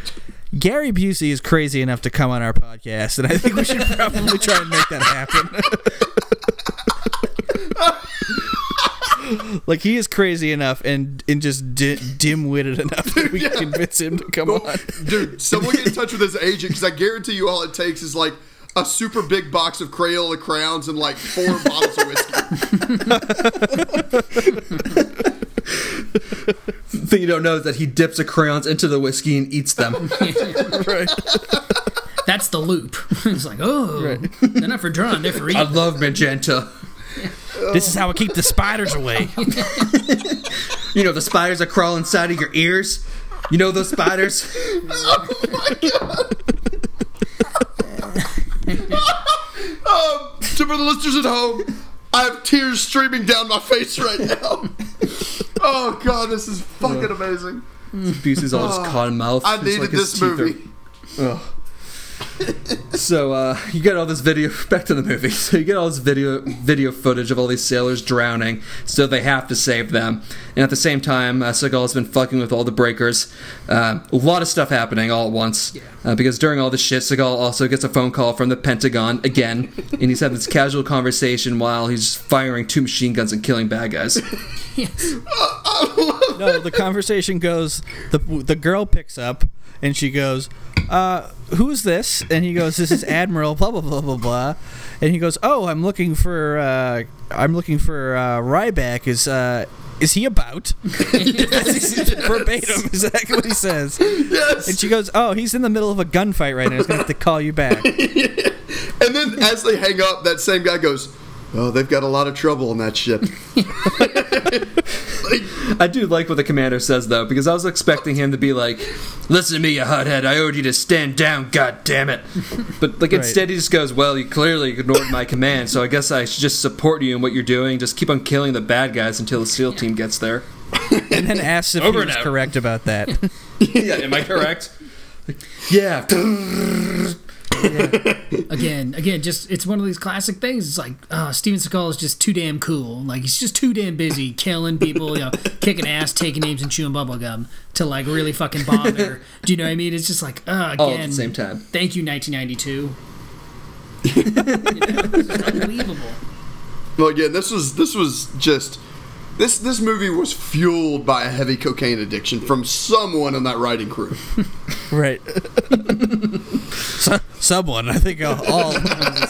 Gary Busey is crazy enough to come on our podcast, and I think we should probably try and make that happen. Like, he is crazy enough and, and just di- dim-witted enough that we yeah. can convince him to come well, on. Dude, someone get in touch with his agent, because I guarantee you all it takes is, like, a super big box of Crayola crowns and, like, four bottles of whiskey. The thing you don't know is that he dips the crayons into the whiskey and eats them. Right. That's the loop. It's like, oh, right. They're not for drawing, they're for eating. I love magenta. This is how I keep the spiders away. You know, the spiders that crawl inside of your ears. You know those spiders? Oh, my God. um, to the listeners at home, I have tears streaming down my face right now. Oh, God, this is fucking yeah. amazing. Busey's all his oh, cotton mouth. I needed like this movie. Are, oh. So uh, you get all this video back to the movie. So you get all this video video footage of all these sailors drowning. So they have to save them, and at the same time, uh, Seagal has been fucking with all the breakers. Uh, a lot of stuff happening all at once. Yeah. Uh, because during all this shit, Seagal also gets a phone call from the Pentagon again, and he's having this casual conversation while he's firing two machine guns and killing bad guys. Yes. No, the conversation goes, the the girl picks up and she goes, uh, who's this? And he goes, this is Admiral blah blah blah blah blah. And he goes, oh, I'm looking for uh, I'm looking for uh, Ryback. Is uh, is he about? Yes, yes. Verbatim, exactly what he says. Yes. And she goes, oh, he's in the middle of a gunfight right now. He's gonna have to call you back. Yeah. And then as they hang up, that same guy goes, oh, they've got a lot of trouble in that ship. Like, I do like what the commander says, though, because I was expecting him to be like, listen to me, you hothead, I ordered you to stand down, goddammit. But like, right. Instead he just goes, well, you clearly ignored my command, so I guess I should just support you in what you're doing. Just keep on killing the bad guys until the SEAL team gets there. And then asks if Over he was now. correct about that. Yeah, am I correct? Like, yeah. Yeah. Again, again, just it's one of these classic things. It's like uh, Steven Seagal is just too damn cool. Like he's just too damn busy killing people, you know, kicking ass, taking names, and chewing bubble gum to like really fucking bother. Do you know what I mean? It's just like uh, again, all at the same time. Thank you, nineteen ninety-two. You know, it's just unbelievable. Well, again, this was this was just this this movie was fueled by a heavy cocaine addiction from someone on that writing crew. Right. So, someone, I think all all,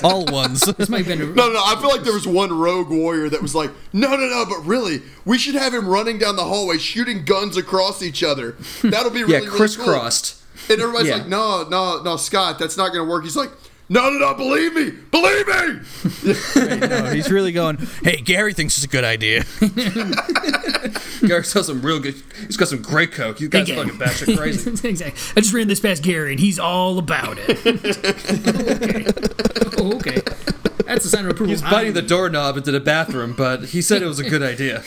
all ones. This might have been a... No, no, I feel like there was one rogue warrior that was like, no, no, no, but really, we should have him running down the hallway, shooting guns across each other. That'll be really, yeah, really crisscrossed. Cool. And everybody's yeah. like, no, no, no, Scott, that's not going to work. He's like, no, no, no, believe me, believe me. Right, no, he's really going, hey, Gary thinks it's a good idea. Gary's got some real good, he's got some great coke. You guys hey, fucking batshit crazy. Exactly. I just ran this past Gary and he's all about it. Okay. Oh, okay. That's a sign of approval. He's biting the doorknob into the bathroom, but he said it was a good idea.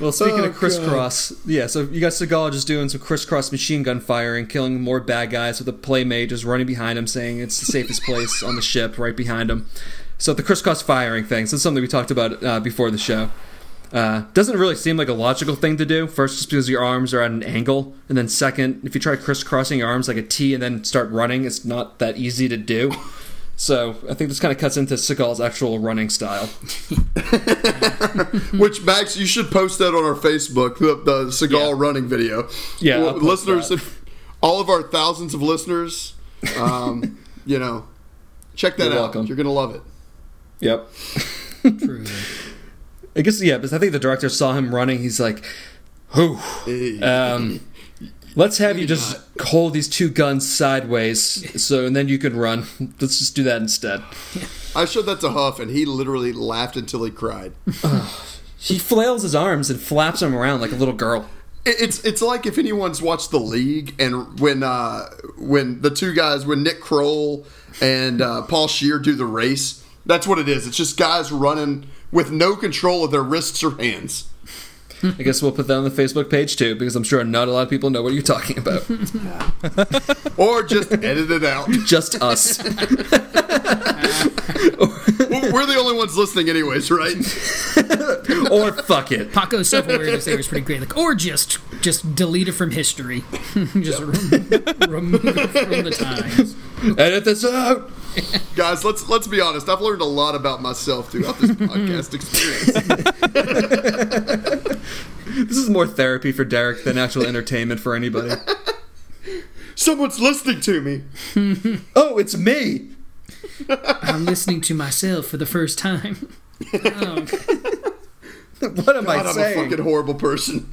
Well, speaking oh, of crisscross, God. yeah, so you got Seagal just doing some crisscross machine gun firing, killing more bad guys with a playmate just running behind him, saying it's the safest place on the ship, right behind him. So the crisscross firing thing, so that's something we talked about uh, before the show. Uh, doesn't really seem like a logical thing to do. First, just because your arms are at an angle, and then second, if you try crisscrossing your arms like a T and then start running, it's not that easy to do. So I think this kind of cuts into Seagal's actual running style. Which, Max, you should post that on our Facebook, the, the Seagal yeah. running video. Yeah, well, listeners, if, all of our thousands of listeners, um, you know, check that You're out. Welcome. You're going to love it. Yep. True. I guess, yeah, but I think the director saw him running. He's like, whew. Hey. Um, Let's have Maybe you just not. hold these two guns sideways, so and then you can run. Let's just do that instead. I showed that to Huff, and he literally laughed until he cried. He flails his arms and flaps them around like a little girl. It's it's like if anyone's watched The League, and when uh, when the two guys, when Nick Kroll and uh, Paul Scheer do the race, that's what it is. It's just guys running with no control of their wrists or hands. I guess we'll put that on the Facebook page, too, because I'm sure not a lot of people know what you're talking about. Or just edit it out. Just us. We're the only ones listening anyways, right? Or fuck it. Paco's self-awareness there was pretty great. Like, or just just delete it from history. Just rem- remove it from the times. Edit this out. Guys, let's let's be honest. I've learned a lot about myself throughout this podcast experience. This is more therapy for Derek than actual entertainment for anybody. Someone's listening to me. Oh, it's me. I'm listening to myself for the first time. Oh. What am God, I saying? I'm a fucking horrible person.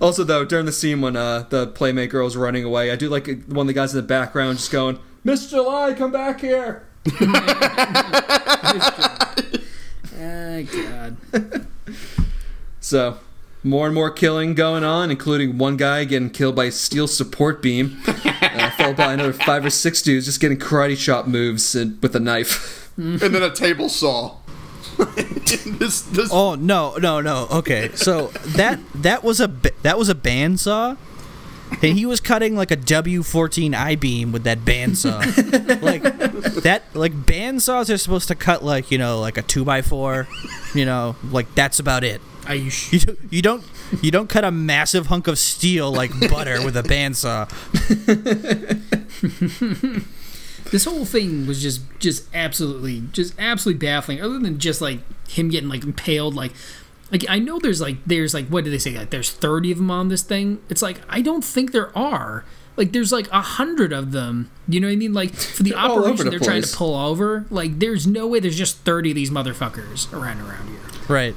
Also, though, during the scene when uh, the playmate girl's running away, I do like one of the guys in the background just going, Miss July, come back here! Oh, God. So, more and more killing going on, including one guy getting killed by a steel support beam, uh, followed by another five or six dudes just getting karate chop moves and, with a knife. And then a table saw. this, this. Oh no no no! Okay, so that that was a that was a bandsaw, and he was cutting like a W fourteen I-beam with that bandsaw. Like that, like bandsaws are supposed to cut like you know like a two by four, you know like that's about it. Are you sh- you, do, you don't you don't cut a massive hunk of steel like butter with a bandsaw. This whole thing was just, just absolutely, just absolutely baffling. Other than just like him getting like impaled, like, like I know there's like, there's like, what did they say? Like there's thirty of them on this thing. It's like, I don't think there are. Like there's like a hundred of them. You know what I mean? Like for the they're operation the they're place. trying to pull over. Like there's no way. There's just thirty of these motherfuckers around around here. Right.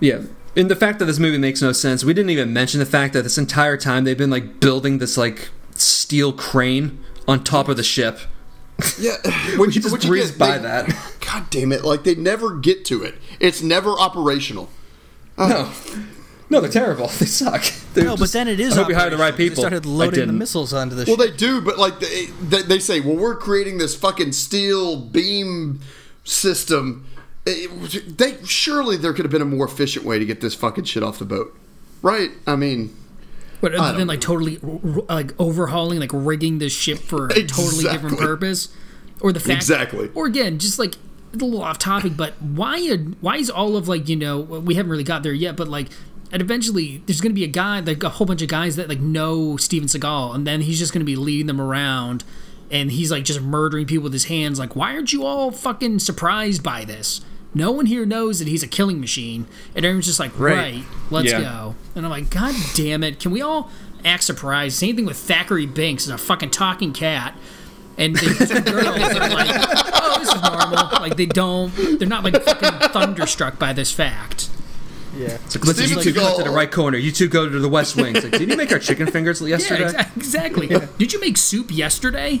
Yeah. And the fact that this movie makes no sense. We didn't even mention the fact that this entire time they've been like building this like steel crane on top of the ship. Yeah, which, we just breeze by they, that. God damn it! Like they never get to it. It's never operational. Oh. No, no, they're terrible. They suck. They're no, just, but then it is. I hope you hired the right people. They started loading the missiles onto the. Well, ship. Well, they do, but like they, they they say, well, we're creating this fucking steel beam system. It, they surely there could have been a more efficient way to get this fucking shit off the boat, right? I mean. But other than like totally like overhauling, like rigging this ship for a exactly. totally different purpose, or the fact, exactly, or again, just like a little off topic, but why? Why is all of like you know we haven't really got there yet, but like, and eventually there's going to be a guy, like a whole bunch of guys that like know Steven Seagal, and then he's just going to be leading them around, and he's like just murdering people with his hands. Like, why aren't you all fucking surprised by this? No one here knows that he's a killing machine. And everyone's just like, right, right let's yeah. go. And I'm like, God damn it. Can we all act surprised? Same thing with Thackeray Binks and a fucking talking cat. And the girls are like, oh, this is normal. Like, they don't, they're not like fucking thunderstruck by this fact. Yeah. So let's you two go to the right corner. You two go to the West Wing. It's like, did you make our chicken fingers yesterday? Yeah, exa- exactly. Yeah. Did you make soup yesterday?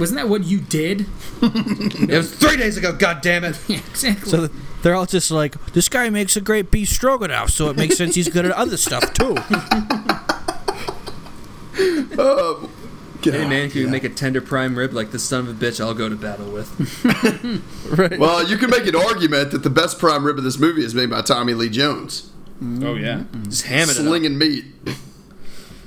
Wasn't that what you did? It was three days ago, goddammit. Yeah, exactly. So they're all just like, this guy makes a great beef stroganoff, so it makes sense he's good at other stuff, too. um, hey, man, can you yeah. make a tender prime rib like the son of a bitch I'll go to battle with? Right. Well, you can make an argument that the best prime rib of this movie is made by Tommy Lee Jones. Oh, yeah. Just hamming it up. Slinging meat.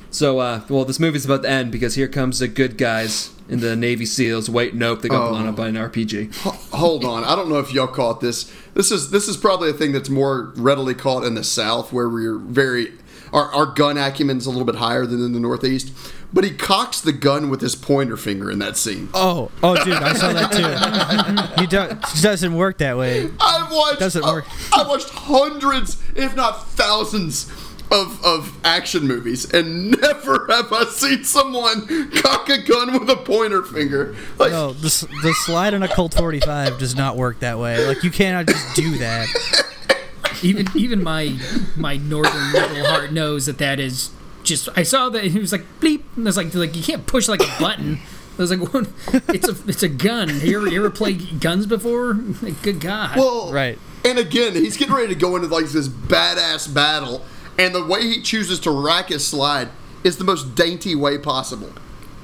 So, uh, well, this movie's about to end because here comes the good guys in the Navy SEALs. Wait, nope, they got um, blown up by an R P G. Hold on, I don't know if y'all caught this. This is this is probably a thing that's more readily caught in the South, where we're very our our gun acumen's a little bit higher than in the Northeast. But he cocks the gun with his pointer finger in that scene. Oh, oh, dude, I saw that too. You don't, it doesn't work that way. I've watched doesn't uh, work. I've watched hundreds, if not thousands. Of of action movies, and never have I seen someone cock a gun with a pointer finger. Like, no, the the slide on a Colt forty-five does not work that way. Like you cannot just do that. Even even my my northern little heart knows that that is just. I saw that and he was like bleep. And I was like like you can't push like a button. I was like, well, it's a it's a gun. You ever, you ever played guns before? Like, good God. Well, right. And again, he's getting ready to go into like this badass battle. And the way he chooses to rack his slide is the most dainty way possible.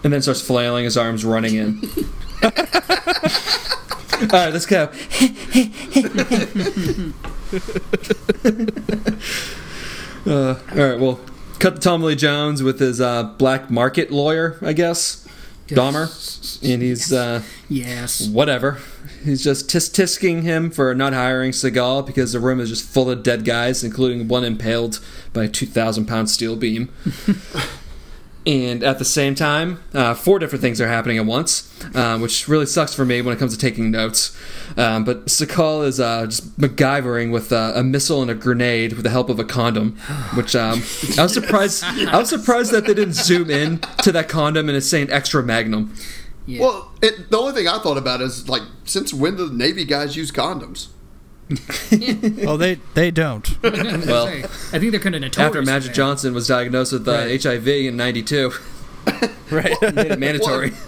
And then starts flailing his arms, running in. All right, let's go. uh, all right, well, cut to Tommy Lee Jones with his uh, black market lawyer, I guess. Yes. Dahmer. And he's... Uh, yes. Whatever. He's just tisk-tisking him for not hiring Seagal because the room is just full of dead guys, including one impaled by a two thousand pound steel beam. And at the same time, uh, four different things are happening at once, uh, which really sucks for me when it comes to taking notes. Um, but Seagal is uh, just MacGyvering with uh, a missile and a grenade with the help of a condom, which um, I was surprised. Yes. I was surprised that they didn't zoom in to that condom and it's saying extra magnum. Yeah. Well, it, the only thing I thought about is, like, since when do the Navy guys use condoms? Oh, they they don't. Well, I think they're kind of notorious. After Magic Johnson was diagnosed with uh, right. H I V in ninety-two. Right. Well, made it mandatory. Well,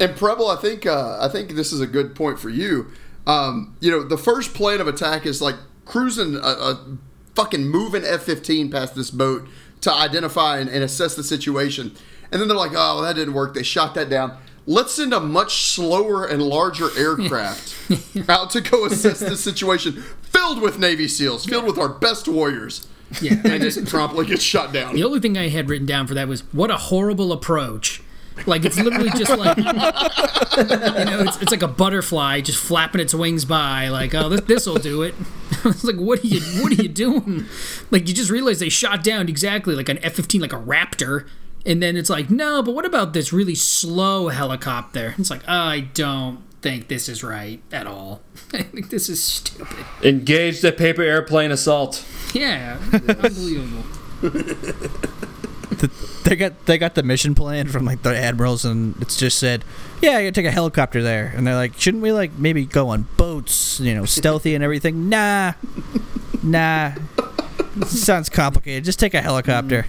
and Preble, I think, uh, I think this is a good point for you. Um, you know, the first plan of attack is, like, cruising a, a fucking moving F fifteen past this boat to identify and, and assess the situation. And then they're like, oh, well, that didn't work. They shot that down. Let's send a much slower and larger aircraft out to go assess this situation, filled with Navy SEALs, filled with our best warriors. Yeah, and it promptly gets shut down. The only thing I had written down for that was, what a horrible approach. Like, it's literally just like, you know, it's, it's like a butterfly just flapping its wings by, like, oh, this will do it. It's like, what are you, what are you doing? Like, you just realize they shot down exactly like an F fifteen, like a Raptor. And then it's like, no, but what about this really slow helicopter? It's like, oh, I don't think this is right at all. I think this is stupid. Engage the paper airplane assault. Yeah, unbelievable. They got they got the mission plan from like the admirals, and it's just said, yeah, you gotta take a helicopter there. And they're like, shouldn't we like maybe go on boats, you know, stealthy and everything? Nah, nah. Sounds complicated. Just take a helicopter.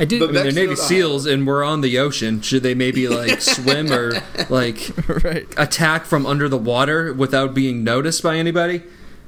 I do. But I mean, they're Navy SEALs, and we're on the ocean. Should they maybe like swim or like right. attack from under the water without being noticed by anybody?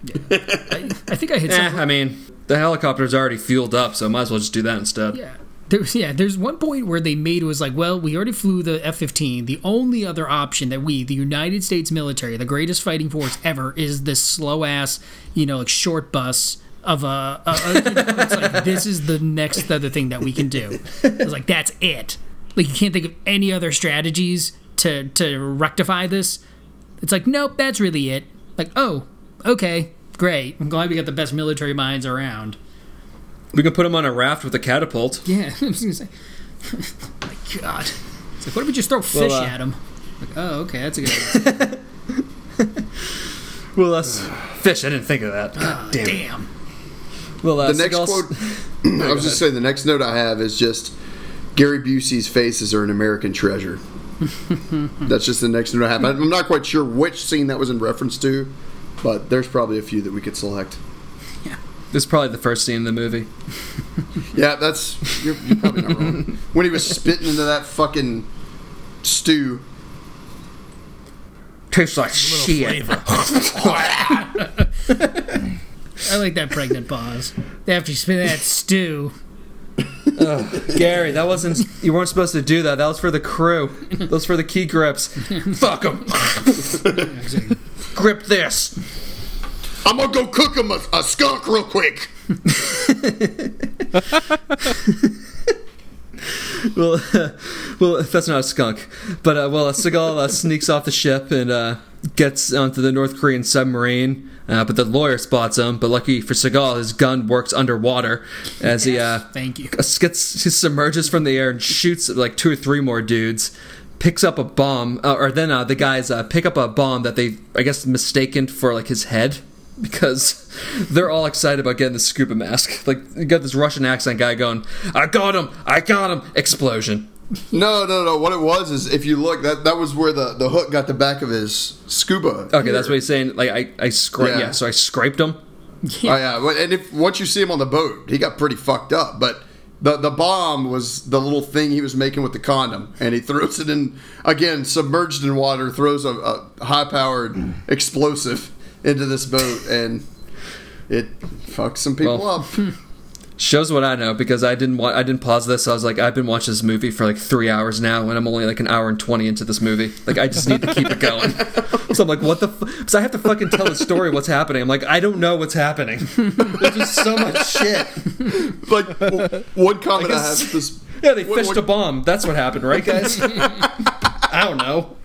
Yeah. I, I think I hit. Eh, I mean, the helicopter's already fueled up, so I might as well just do that instead. Yeah. There's, yeah, there's one point where they made it was like, well, we already flew the F fifteen. The only other option that we, the United States military, the greatest fighting force ever, is this slow-ass, you know, like short bus of a... a, a you know, it's like, this is the next other thing that we can do. It's like, that's it. Like, you can't think of any other strategies to, to rectify this. It's like, nope, that's really it. Like, oh, okay, great. I'm glad we got the best military minds around. We can put him on a raft with a catapult. Yeah, I was going to say. Oh my God. It's like, what if we just throw fish well, uh, at him? Like, oh, okay, that's a good idea. Well, that's... Uh, fish, I didn't think of that. God oh, damn. damn. Well, uh, the next quote... no, I was just saying, the next note I have is just, Gary Busey's faces are an American treasure. That's just the next note I have. I'm not quite sure which scene that was in reference to, but there's probably a few that we could select. This is probably the first scene in the movie. Yeah, that's... You're, you're probably not wrong. When he was spitting into that fucking stew. Tastes like shit. I like that pregnant pause. After you spit that stew. Ugh, Gary, that wasn't... You weren't supposed to do that. That was for the crew. That was for the key grips. Fuck them. Yeah, exactly. Grip this. I'm going to go cook him a, a skunk real quick. well, uh, well, that's not a skunk. But, uh, well, Seagal uh, sneaks off the ship and uh, gets onto the North Korean submarine. Uh, but the lawyer spots him. But lucky for Seagal, his gun works underwater as yes, he uh, thank you. Gets, he submerges from the air and shoots like two or three more dudes. Picks up a bomb. Uh, or then uh, the guys uh, pick up a bomb that they, I guess, mistaken for like his head. Because they're all excited about getting the scuba mask. Like, you got this Russian accent guy going, I got him! I got him! Explosion. No, no, no. What it was is, if you look, that that was where the, the hook got the back of his scuba. Okay, here. That's what he's saying. Like, I, I scraped, yeah. yeah, so I scraped him. Yeah. Oh, yeah. And if once you see him on the boat, he got pretty fucked up. But the, the bomb was the little thing he was making with the condom. And he throws it in, again, submerged in water, throws a, a high-powered explosive into this boat, and it fucks some people well, up. Shows what I know, because I didn't wa- I didn't pause this. So I was like, I've been watching this movie for like three hours now, and I'm only like an hour and twenty into this movie. Like, I just need to keep it going. So I'm like, what the? Because I have to fucking tell the story. What's happening? I'm like, I don't know what's happening. There's just so much shit. Like, well, one comment guess, I have is this. Yeah, they what, fished what, a bomb. That's what happened, right, guys? I don't know.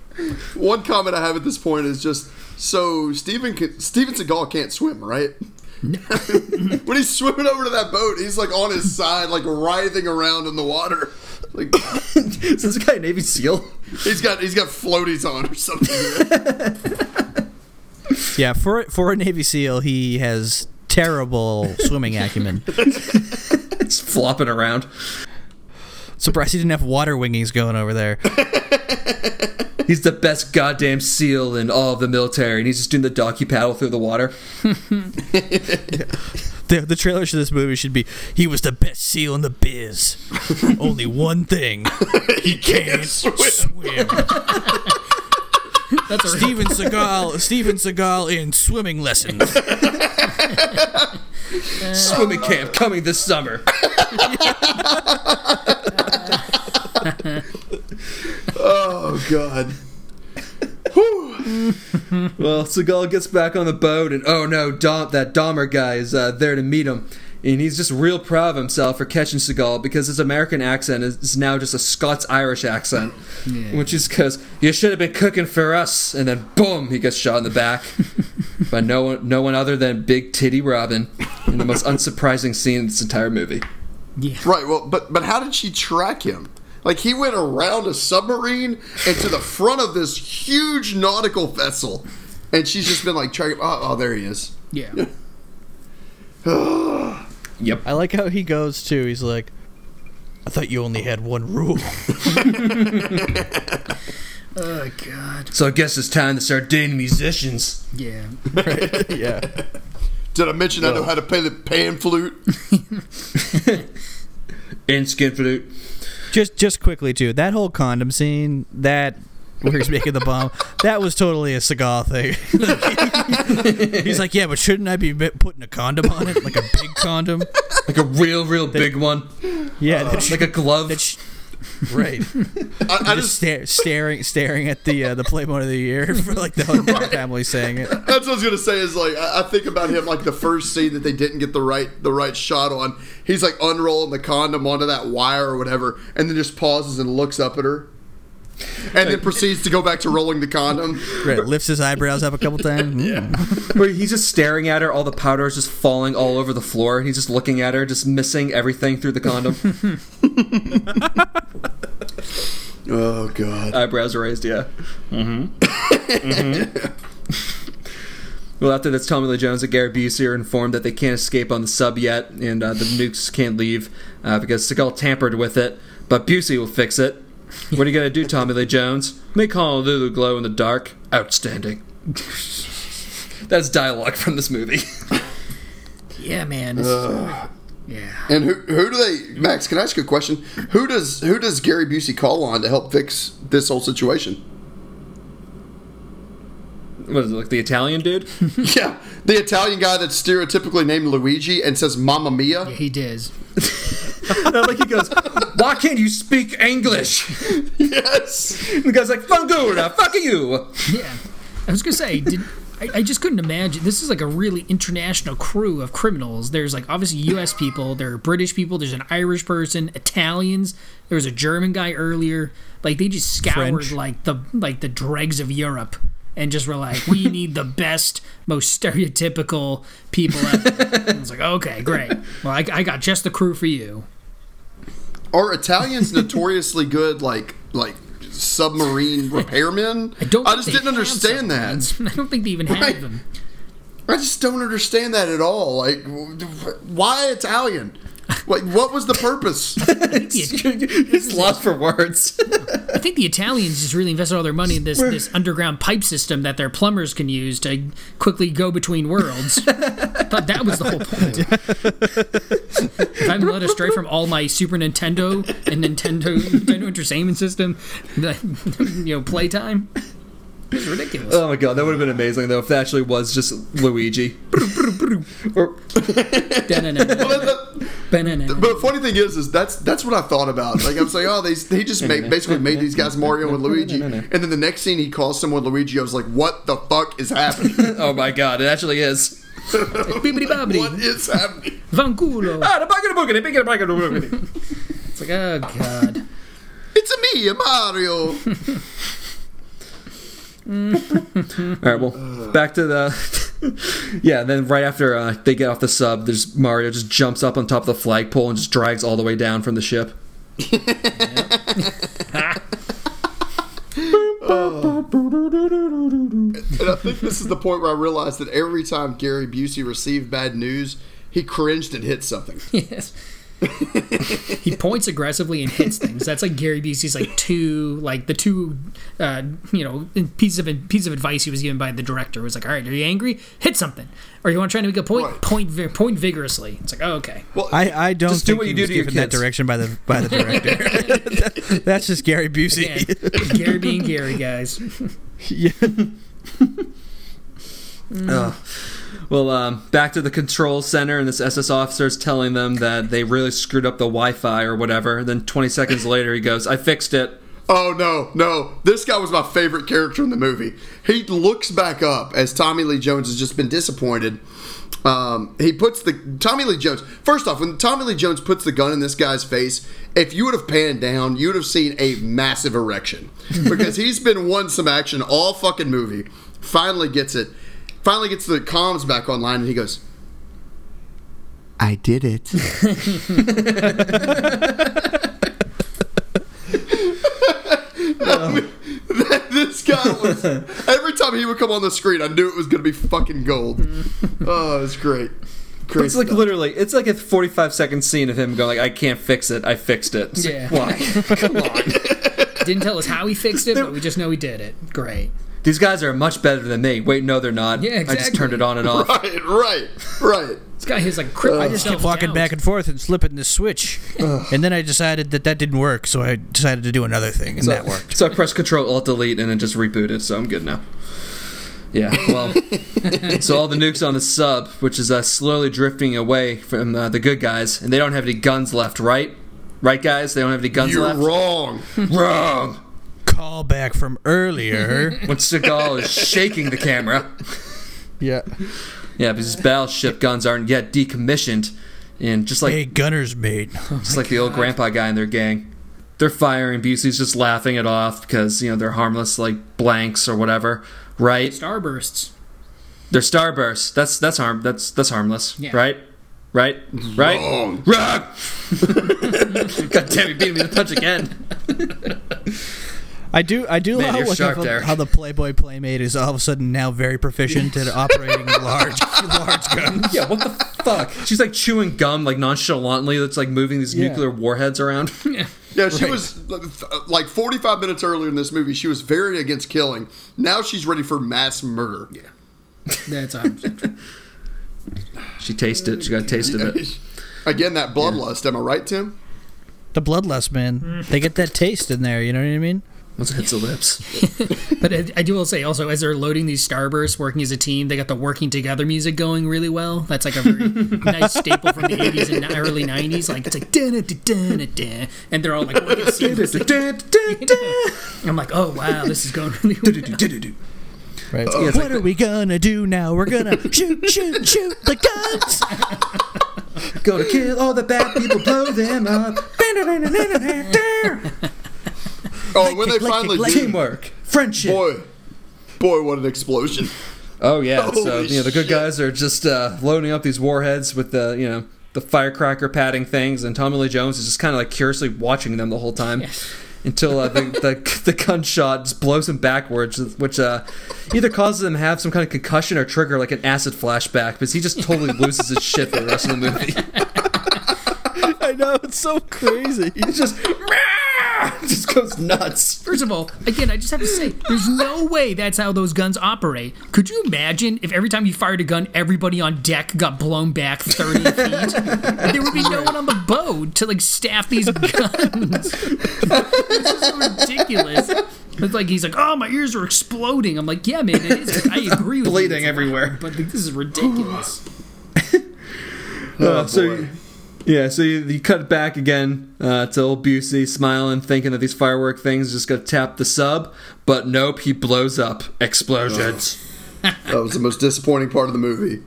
One comment I have at this point is just. So, Steven, Steven Seagal can't swim, right? When he's swimming over to that boat, he's, like, on his side, like, writhing around in the water. Like, is this guy a Navy SEAL? He's got he's got floaties on or something. Yeah, for, for a Navy SEAL, he has terrible swimming acumen. It's flopping around. Surprised he didn't have water wingings going over there. He's the best goddamn SEAL in all of the military, and he's just doing the donkey paddle through the water. Yeah. the, the trailer for this movie should be, he was the best SEAL in the biz. Only one thing. He, he can't, can't swim. swim. That's Steven Seagal, Steven Seagal in swimming lessons. Uh, swimming camp coming this summer. Oh, God. Well, Seagal gets back on the boat, and oh no, Dom, that Dahmer guy is uh, there to meet him. And he's just real proud of himself for catching Seagal, because his American accent is, is now just a Scots-Irish accent. Yeah. Which is because, you should have been cooking for us. And then, boom, he gets shot in the back by no one, no one other than Big Titty Robin in the most unsurprising scene in this entire movie. Yeah. Right. Well, but but how did she track him? Like, he went around a submarine and to the front of this huge nautical vessel, and she's just been like tracking. Oh, oh there he is. Yeah. Yep. I like how he goes too. He's like, I thought you only had one rule. Oh, God. So I guess it's time to start dating musicians. Yeah. Right? Yeah. Did I mention no. I know how to play the pan flute? And skin flute. Just just quickly, too. That whole condom scene, that... where he's making the bomb. That was totally a Seagal thing. He's like, yeah, but shouldn't I be putting a condom on it? Like a big condom? Like a real, real that, big one? Yeah. Uh, that, like a glove? That sh- right. I, I just sta- staring staring at the uh, the Playboy of the Year for like the whole right. family saying it. That's what I was going to say is like, I, I think about him like the first scene that they didn't get the right the right shot on. He's like unrolling the condom onto that wire or whatever and then just pauses and looks up at her. And then proceeds to go back to rolling the condom. Right, lifts his eyebrows up a couple times. Yeah. Where he's just staring at her, all the powder is just falling all over the floor. He's just looking at her, just missing everything through the condom. Oh, God. Eyebrows raised, yeah. Mm-hmm. Mm-hmm. Well, after this, Tommy Lee Jones and Gary Busey are informed that they can't escape on the sub yet, and uh, the nukes can't leave uh, because Seagal tampered with it, but Busey will fix it. What are you going to do, Tommy Lee Jones? Make Honolulu glow in the dark. Outstanding. That's dialogue from this movie. Yeah, man. Uh, yeah. And who who do they... Max, can I ask you a question? Who does who does Gary Busey call on to help fix this whole situation? What is it, like the Italian dude? Yeah, the Italian guy that's stereotypically named Luigi and says Mamma Mia. Yeah, he does. Like he goes... Why can't you speak English? Yes. And the guy's like, Fangura, fuck you. Yeah. I was going to say, did, I, I just couldn't imagine. This is like a really international crew of criminals. There's like obviously U S people. There are British people. There's an Irish person. Italians. There was a German guy earlier. Like they just scoured like the, like the dregs of Europe. And just were like, we need the best, most stereotypical people ever. And I was like, okay, great. Well, I, I got just the crew for you. Are Italians notoriously good, like like submarine repairmen? I don't. I just didn't understand that. I don't think they even right? have them. I just don't understand that at all. Like, why Italian? Like, what was the purpose? It's lost for words. I think the Italians just really invested all their money in this this underground pipe system that their plumbers can use to quickly go between worlds. I thought that was the whole point. If I'm led astray from all my Super Nintendo and Nintendo Nintendo Entertainment System, you know, playtime, it's ridiculous. Oh my God, that would have been amazing though if that actually was just Luigi. Or but the funny thing is, is that's that's what I thought about. Like I was like, oh, they they just made, basically made these guys Mario and Luigi, and then the next scene he calls someone Luigi. I was like, what the fuck is happening? Oh my God, it actually is. What is happening? Vanculo. Ah, the bucket, the bucket, the bucket. It's like, oh God, it's a me, a Mario. All right, well, back to the yeah. Then right after uh, they get off the sub, there's Mario just jumps up on top of the flagpole and just drags all the way down from the ship. uh, and I think this is the point where I realized that every time Gary Busey received bad news, he cringed and hit something. Yes. He points aggressively and hits things. That's like Gary Busey's like two like the two uh, you know piece of piece of advice he was given by the director. It was like, all right, are you angry? Hit something. Or you want to try to make a point? Right. Point point vigorously. It's like, oh, okay. Well, I, I don't just think do what you do to your kids. That direction by the by the director. that, that's just Gary Busey. Again, Gary being Gary, guys. Yeah. Mm. Oh. Well, um, back to the control center, and this S S officer is telling them that they really screwed up the Wi-Fi or whatever. And then twenty seconds later, he goes, I fixed it. Oh, no, no. This guy was my favorite character in the movie. He looks back up as Tommy Lee Jones has just been disappointed. Um, he puts the... Tommy Lee Jones... First off, when Tommy Lee Jones puts the gun in this guy's face, if you would have panned down, you would have seen a massive erection. Because he's been won some action all fucking movie. Finally gets it. Finally gets the comms back online, and he goes, I did it. I mean, that, this guy was, every time he would come on the screen, I knew it was going to be fucking gold. Oh, it's great. Great it's like stuff. Literally, it's like a forty-five second scene of him going, like, I can't fix it, I fixed it. It's yeah. Like, why? Come on. Didn't tell us how he fixed it, but we just know he did it. Great. These guys are much better than me. Wait, no, they're not. Yeah, exactly. I just turned it on and off. Right, right, right. This guy is like, crippled. I just kept walking down. back and forth and slipping the switch. And then I decided that that didn't work, so I decided to do another thing, and so, that worked. So I pressed Control-Alt-Delete and then just rebooted, so I'm good now. Yeah, well, so all the nukes on the sub, which is uh, slowly drifting away from uh, the good guys, and they don't have any guns left, right? Right, guys? They don't have any guns You're left? You're wrong. Wrong. Call back from earlier when Seagal is shaking the camera. Yeah. Yeah, because his battleship guns aren't yet decommissioned. And just like hey, gunner's mate. Oh just like God. The old grandpa guy in their gang. They're firing, Busey's just laughing it off because, you know, they're harmless like blanks or whatever. Right? Starbursts. They're starbursts. That's that's harm that's that's harmless. Yeah. Right? Right? Right? Wrong. Wrong. God damn, he beat me to the punch again. I do I do Man, love how, the, how the Playboy Playmate is all of a sudden now very proficient at operating large large guns. Yeah, what the fuck? She's like chewing gum like nonchalantly that's like moving these yeah. nuclear warheads around. Yeah, yeah she right. was like forty-five minutes earlier in this movie, she was very against killing. Now she's ready for mass murder. Yeah. That's obviously She tasted it. She got a taste yeah. of it. Again, that bloodlust. Yeah. Am I right, Tim? The bloodlust, man. Mm. They get that taste in there. You know what I mean? Once it hits the lips. But I, I do want to say also, as they're loading these starbursts, working as a team, they got the working together music going really well. That's like a very nice staple from the eighties and early nineties. Like it's like da da da da da, and they're all like working together. I'm like, oh wow, this is going really well. Right. Uh, yeah, what like are the, we gonna do now? We're gonna shoot, shoot, shoot the guns. Gonna kill all the bad people, blow them up. Oh, when they finally do teamwork, friendship. Boy, boy, what an explosion! Oh yeah, Holy so you know the good shit. guys are just uh, loading up these warheads with the you know the firecracker padding things, and Tommy Lee Jones is just kind of like curiously watching them the whole time yes. until uh, the, the the gunshot just blows him backwards, which uh, either causes him to have some kind of concussion or trigger like an acid flashback, because he just totally loses his shit for the rest of the movie. I know, it's so crazy. He's just. Just goes nuts. First of all, again, I just have to say, there's no way that's how those guns operate. Could you imagine if every time you fired a gun, everybody on deck got blown back thirty feet? There would be no one on the boat to like staff these guns. This is so ridiculous. It's like he's like, oh, my ears are exploding. I'm like, yeah, man, it is. I agree with Bleeding you. Bleeding everywhere. But like, this is ridiculous. oh, uh, so. Yeah, so you, you cut back again uh, to old Busey smiling, thinking that these firework things just gonna tap the sub, but nope, he blows up. Explosions. Oh. That was the most disappointing part of the movie.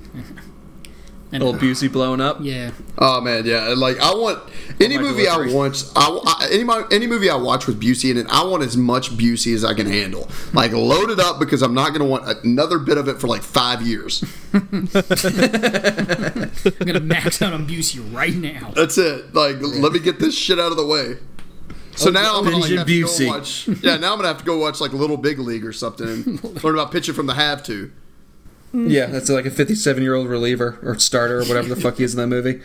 Old Busey blowing up. Yeah. Oh man, yeah. Like I want any oh, movie delivery. I watch. I, I any any movie I watch with Busey in it, I want as much Busey as I can handle. Like load it up because I'm not going to want another bit of it for like five years. I'm going to max out on Busey right now. That's it. Like yeah. let me get this shit out of the way. So oh, now I'm going like, to go watch. Yeah, now I'm going to have to go watch like Little Big League or something and learn about pitching from the have to. Yeah, that's like a fifty-seven-year-old reliever or starter or whatever the fuck he is in that movie.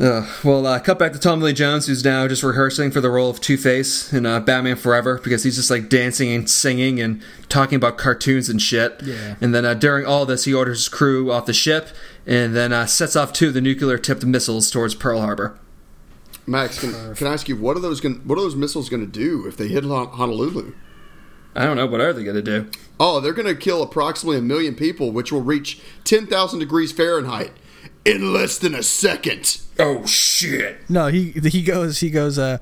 Uh, well, uh, cut back to Tommy Lee Jones, who's now just rehearsing for the role of Two-Face in uh, Batman Forever because he's just like dancing and singing and talking about cartoons and shit. Yeah. And then uh, during all this, he orders his crew off the ship and then uh, sets off two of the nuclear-tipped missiles towards Pearl Harbor. Max, can, can I ask you, what are those gonna, what are those missiles going to do if they hit Hon- Honolulu? I don't know. What are they going to do? Oh, they're going to kill approximately a million people, which will reach ten thousand degrees Fahrenheit in less than a second. Oh, shit. No, he he goes, he goes. Uh,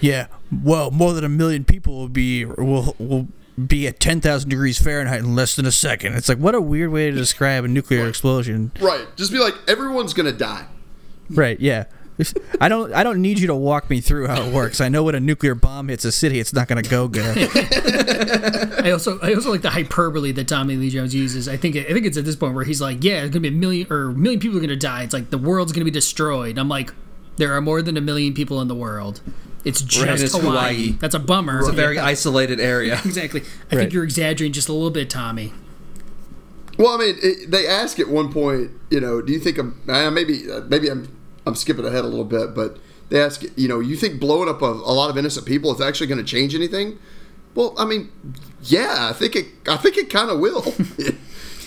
yeah, well, more than a million people will be will will be at ten thousand degrees Fahrenheit in less than a second. It's like, what a weird way to describe a nuclear right. explosion. Right. Just be like, everyone's going to die. Right, yeah. I don't. I don't need you to walk me through how it works. I know when a nuclear bomb hits a city, it's not going to go good. I also, I also like the hyperbole that Tommy Lee Jones uses. I think, I think it's at this point where he's like, "Yeah, there's going to be a million or a million people are going to die. It's like the world's going to be destroyed." I'm like, there are more than a million people in the world. It's just right, it's Hawaii. Hawaii. That's a bummer. It's a very yeah. isolated area. Exactly. I right. think you're exaggerating just a little bit, Tommy. Well, I mean, it, they ask at one point, you know, do you think I'm, maybe maybe I'm I'm skipping ahead a little bit, but they ask, you know, you think blowing up a, a lot of innocent people is actually going to change anything? Well, I mean, yeah, I think it I think it kind of will.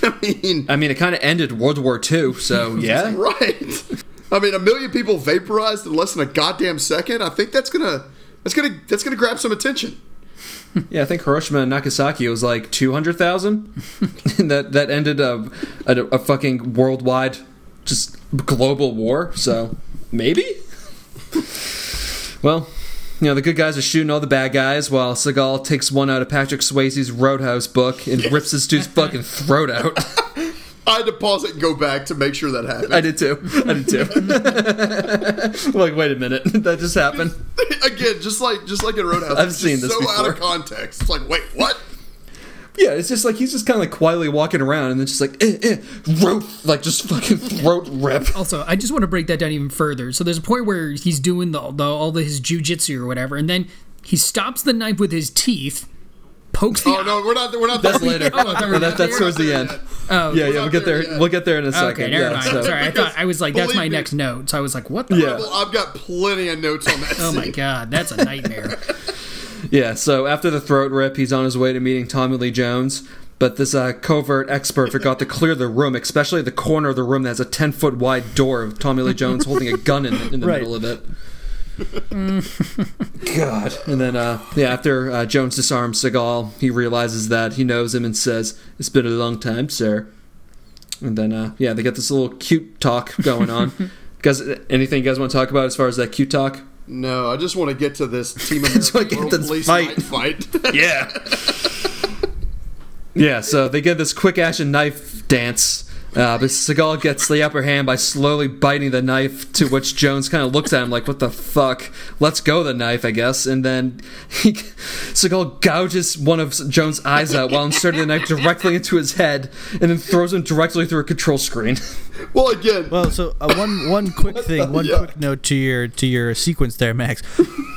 I mean, I mean, it kind of ended World War Two, so yeah, right. I mean, a million people vaporized in less than a goddamn second. I think that's gonna that's gonna that's gonna grab some attention. Yeah, I think Hiroshima and Nagasaki was like two hundred thousand. that that ended a, a a fucking worldwide, just global war. So maybe. Well, you know the good guys are shooting all the bad guys while Seagal takes one out of Patrick Swayze's Roadhouse book and yes. rips this dude's fucking throat out. I had to pause it and go back to make sure that happened. I did too. I did too. Like, wait a minute, that just happened again. Just like, just like in Roadhouse. I've seen this so before. Out of context. It's like, wait, what? Yeah, it's just like he's just kind of like quietly walking around, and then just like, eh, eh, throat, like just fucking throat rip. Also, I just want to break that down even further. So there's a point where he's doing the, the all the his jujitsu or whatever, and then he stops the knife with his teeth. Pokes the oh eye. No, we're not. We're not. That's there. Later. Oh, that, that, that's towards the end. Oh, yeah, yeah. We'll get there. Yet. We'll get there in a second. Okay, never yeah, mind. So. Sorry, I thought I was like, that's my next note. So I was like, what the? Yeah. Hell? I've got plenty of notes on that. Oh my god, that's a nightmare. Yeah. So after the throat rip, he's on his way to meeting Tommy Lee Jones, but this uh, covert expert forgot to clear the room, especially the corner of the room that has a ten foot wide door of Tommy Lee Jones holding a gun in, in the right. middle of it. God. And then uh, yeah, after uh, Jones disarms Seagal, he realizes that he knows him and says, "It's been a long time, sir." And then uh, yeah, they get this little cute talk going on. Guys, anything you guys want to talk about as far as that cute talk? No, I just want to get to this Team America World Police fight. fight. Yeah. Yeah, so they get this quick action knife dance. Uh, but Seagal gets the upper hand by slowly biting the knife, to which Jones kind of looks at him like, what the fuck? Let's go the knife, I guess. And then he, Seagal gouges one of Jones' eyes out while inserting the knife directly into his head and then throws him directly through a control screen. Well, again. Well, so uh, one one quick thing, one yeah. quick note to your to your sequence there, Max.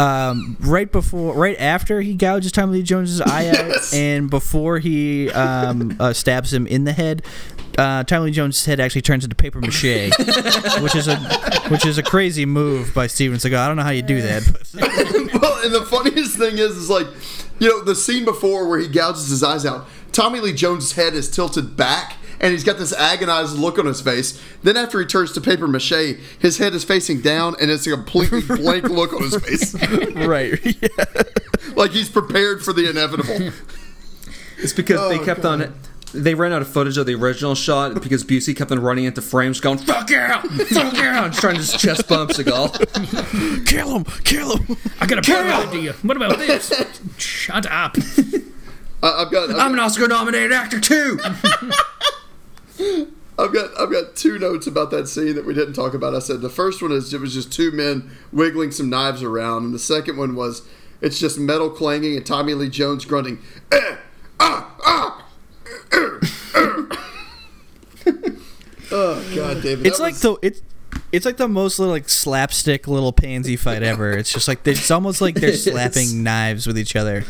Um, right before, right after he gouges Tommy Lee Jones' eye yes. out and before he um, uh, stabs him in the head, Uh, Tommy Lee Jones' head actually turns into paper mache, which is a which is a crazy move by Steven Seagal. I don't know how you do that. But. Well, and the funniest thing is, is like, you know, the scene before where he gouges his eyes out, Tommy Lee Jones' head is tilted back, and he's got this agonized look on his face. Then after he turns to paper mache, his head is facing down, and it's a completely blank look on his face. Right. Yeah. Like he's prepared for the inevitable. It's because oh, they kept God. on it. They ran out of footage of the original shot because Busey kept on running into frames going, fuck out! Fuck out! Trying to just chest bump Seagal. Kill him! Kill him! I got a better idea. What about this? Shut up. Uh, I've got, I've I'm got, an Oscar-nominated actor, too! I've got I've got two notes about that scene that we didn't talk about. I said the first one is it was just two men wiggling some knives around, and the second one was it's just metal clanging and Tommy Lee Jones grunting, eh! Ah! Ah! Oh God, David! It's like was... the it's it's like the most little, like slapstick little pansy fight ever. It's just like it's almost like they're slapping knives with each other.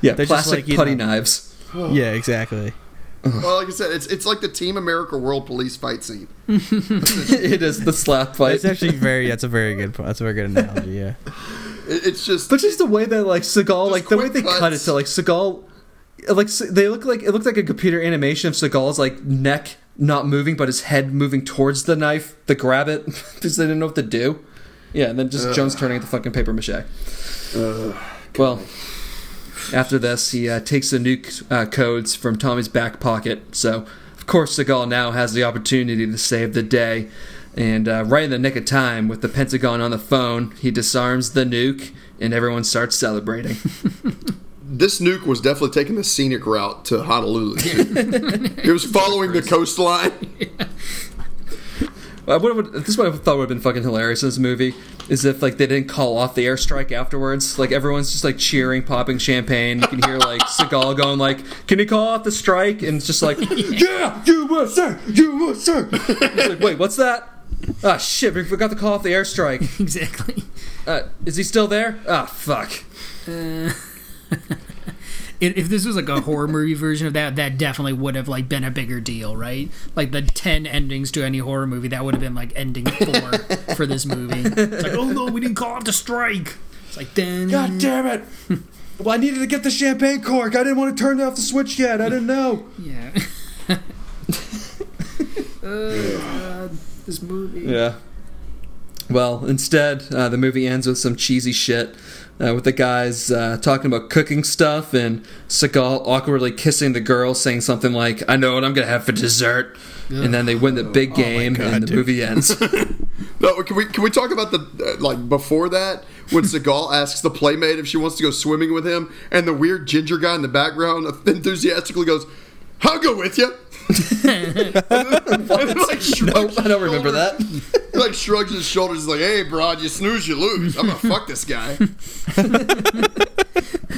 Yeah, they're plastic just like, putty know, knives. Yeah, exactly. Well, like I said, it's it's like the Team America World Police fight scene. It is the slap fight. It's actually very. That's a very good. That's a very good analogy. Yeah. It, it's just, but just the way that like Seagal, like the way they cuts. cut it to like Seagal. Like they look like it looked like a computer animation of Seagal's like neck not moving, but his head moving towards the knife to grab it because they didn't know what to do. Yeah, and then just uh, Jones turning at the fucking paper mache. Uh, well, after this, he uh, takes the nuke uh, codes from Tommy's back pocket. So of course, Seagal now has the opportunity to save the day, and uh, right in the nick of time with the Pentagon on the phone, he disarms the nuke, and everyone starts celebrating. This nuke was definitely taking the scenic route to Honolulu. It was following the coastline. Yeah. I would, would, this is what I thought would have been fucking hilarious in this movie, is if, like, they didn't call off the airstrike afterwards. Like, everyone's just, like, cheering, popping champagne. You can hear, like, Seagal going, like, can you call off the strike? And it's just like, yeah, U S A, U S A. It's like, wait, what's that? Ah, shit, we forgot to call off the airstrike. Exactly. Uh, is he still there? Ah, fuck. Uh... If this was like a horror movie version of that, that definitely would have like been a bigger deal, right? Like the ten endings to any horror movie, that would have been like ending four for this movie. It's like, oh no, we didn't call off the strike. It's like, then God damn it! Well, I needed to get the champagne cork. I didn't want to turn off the switch yet. I didn't know. Yeah. uh, God, this movie. Yeah. Well, instead, uh, the movie ends with some cheesy shit. Uh, with the guys uh, talking about cooking stuff and Seagal awkwardly kissing the girl, saying something like, I know what I'm going to have for dessert. Ugh. And then they win the big game, oh God, and the dude. movie ends. No, can we can we talk about the, uh, like, before that, when Seagal asks the playmate if she wants to go swimming with him, and the weird ginger guy in the background enthusiastically goes, I'll go with you. and then, and then, like, no, I don't remember that. He, like, shrugs his shoulders. He's like, hey, broad, you snooze, you lose. I'm going to fuck this guy.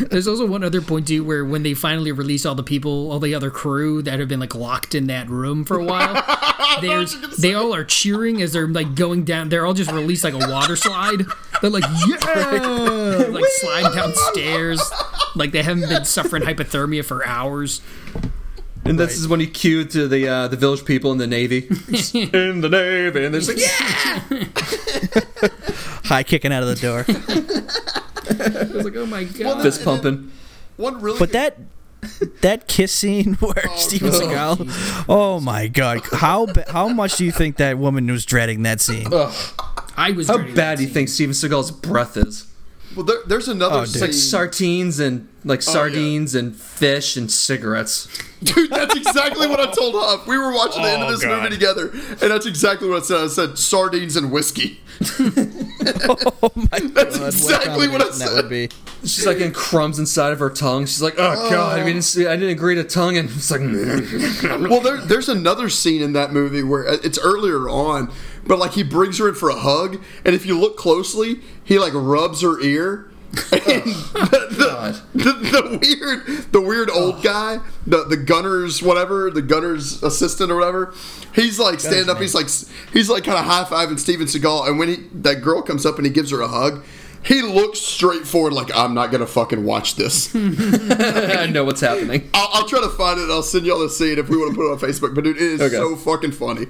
There's also one other point, too, where when they finally release all the people, all the other crew that have been, like, locked in that room for a while, they all are cheering as they're, like, going down. They're all just released, like, a water slide. They're like, yeah! Like, sliding downstairs. Like, they haven't been suffering hypothermia for hours. And this right. is when you cue to the uh, the village people in the Navy. In the Navy. And they're just like, yeah! High kicking out of the door. I was like, oh my God. Well, fist pumping. One really but good- that, that kiss scene where oh, Steven Seagal. Oh, oh my God. How how much do you think that woman was dreading that scene? Oh, I was How bad do you scene. think Steven Seagal's breath is? Well, there, there's another oh, scene. Like sardines and like sardines oh, yeah. and fish and cigarettes. Dude, that's exactly what I told Huff. We were watching the oh, end of this God. movie together, and that's exactly what I said. I said sardines and whiskey. Oh my God! That's exactly what, what I said. That would be. She's like in crumbs inside of her tongue. She's like, oh, oh. God, I didn't see, I didn't agree to tongue, and it's like. Well, there, there's another scene in that movie where it's earlier on. But, like, he brings her in for a hug, and if you look closely, he, like, rubs her ear. And oh, the, the, the, the weird the weird old oh. guy, the, the gunner's whatever, the gunner's assistant or whatever, he's, like, standing up. Name. He's, like, he's like kind of high-fiving Steven Seagal, and when he, that girl comes up and he gives her a hug, he looks straight forward like, I'm not going to fucking watch this. I know what's happening. I'll, I'll try to find it, and I'll send y'all the scene if we want to put it on Facebook. But, dude, it is okay. so fucking funny.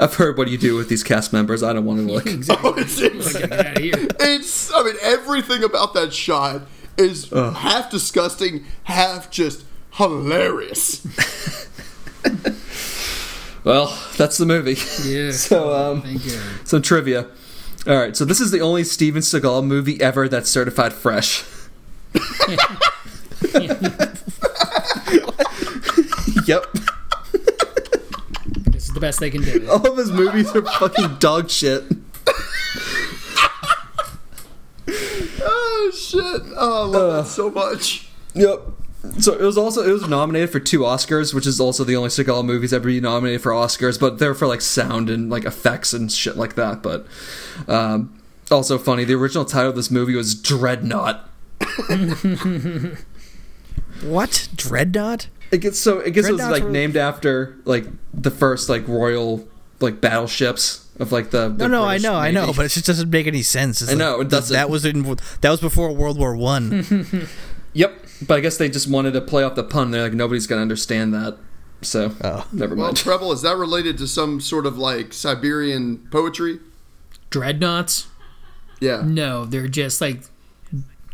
I've heard what you do with these cast members. I don't want to look. Exactly. Oh, it's, it's, it's, I mean, everything about that shot is Ugh. half disgusting, half just hilarious. Well, that's the movie. Yeah. So, um, Thank you. some trivia. All right, so this is the only Steven Seagal movie ever that's certified fresh. Yep. The best they can do. All of his movies are fucking dog shit. Oh shit! Oh, I love uh, that so much. Yep. So it was also it was nominated for two Oscars, which is also the only Seagal movies ever be nominated for Oscars, but they're for like sound and like effects and shit like that. But um, also funny, the original title of this movie was Dreadnought. What? Dreadnought? It gets so it gets it was, like were... named after like the first like royal like battleships of like the, the no no British I know Navy. I know but it just doesn't make any sense. It's I like, know it doesn't. That was in that was before World War One. Yep, but I guess they just wanted to play off the pun. They're like nobody's gonna understand that, so oh. never mind. Well, Preble, is that related to some sort of like Siberian poetry? Dreadnoughts? Yeah. No, they're just like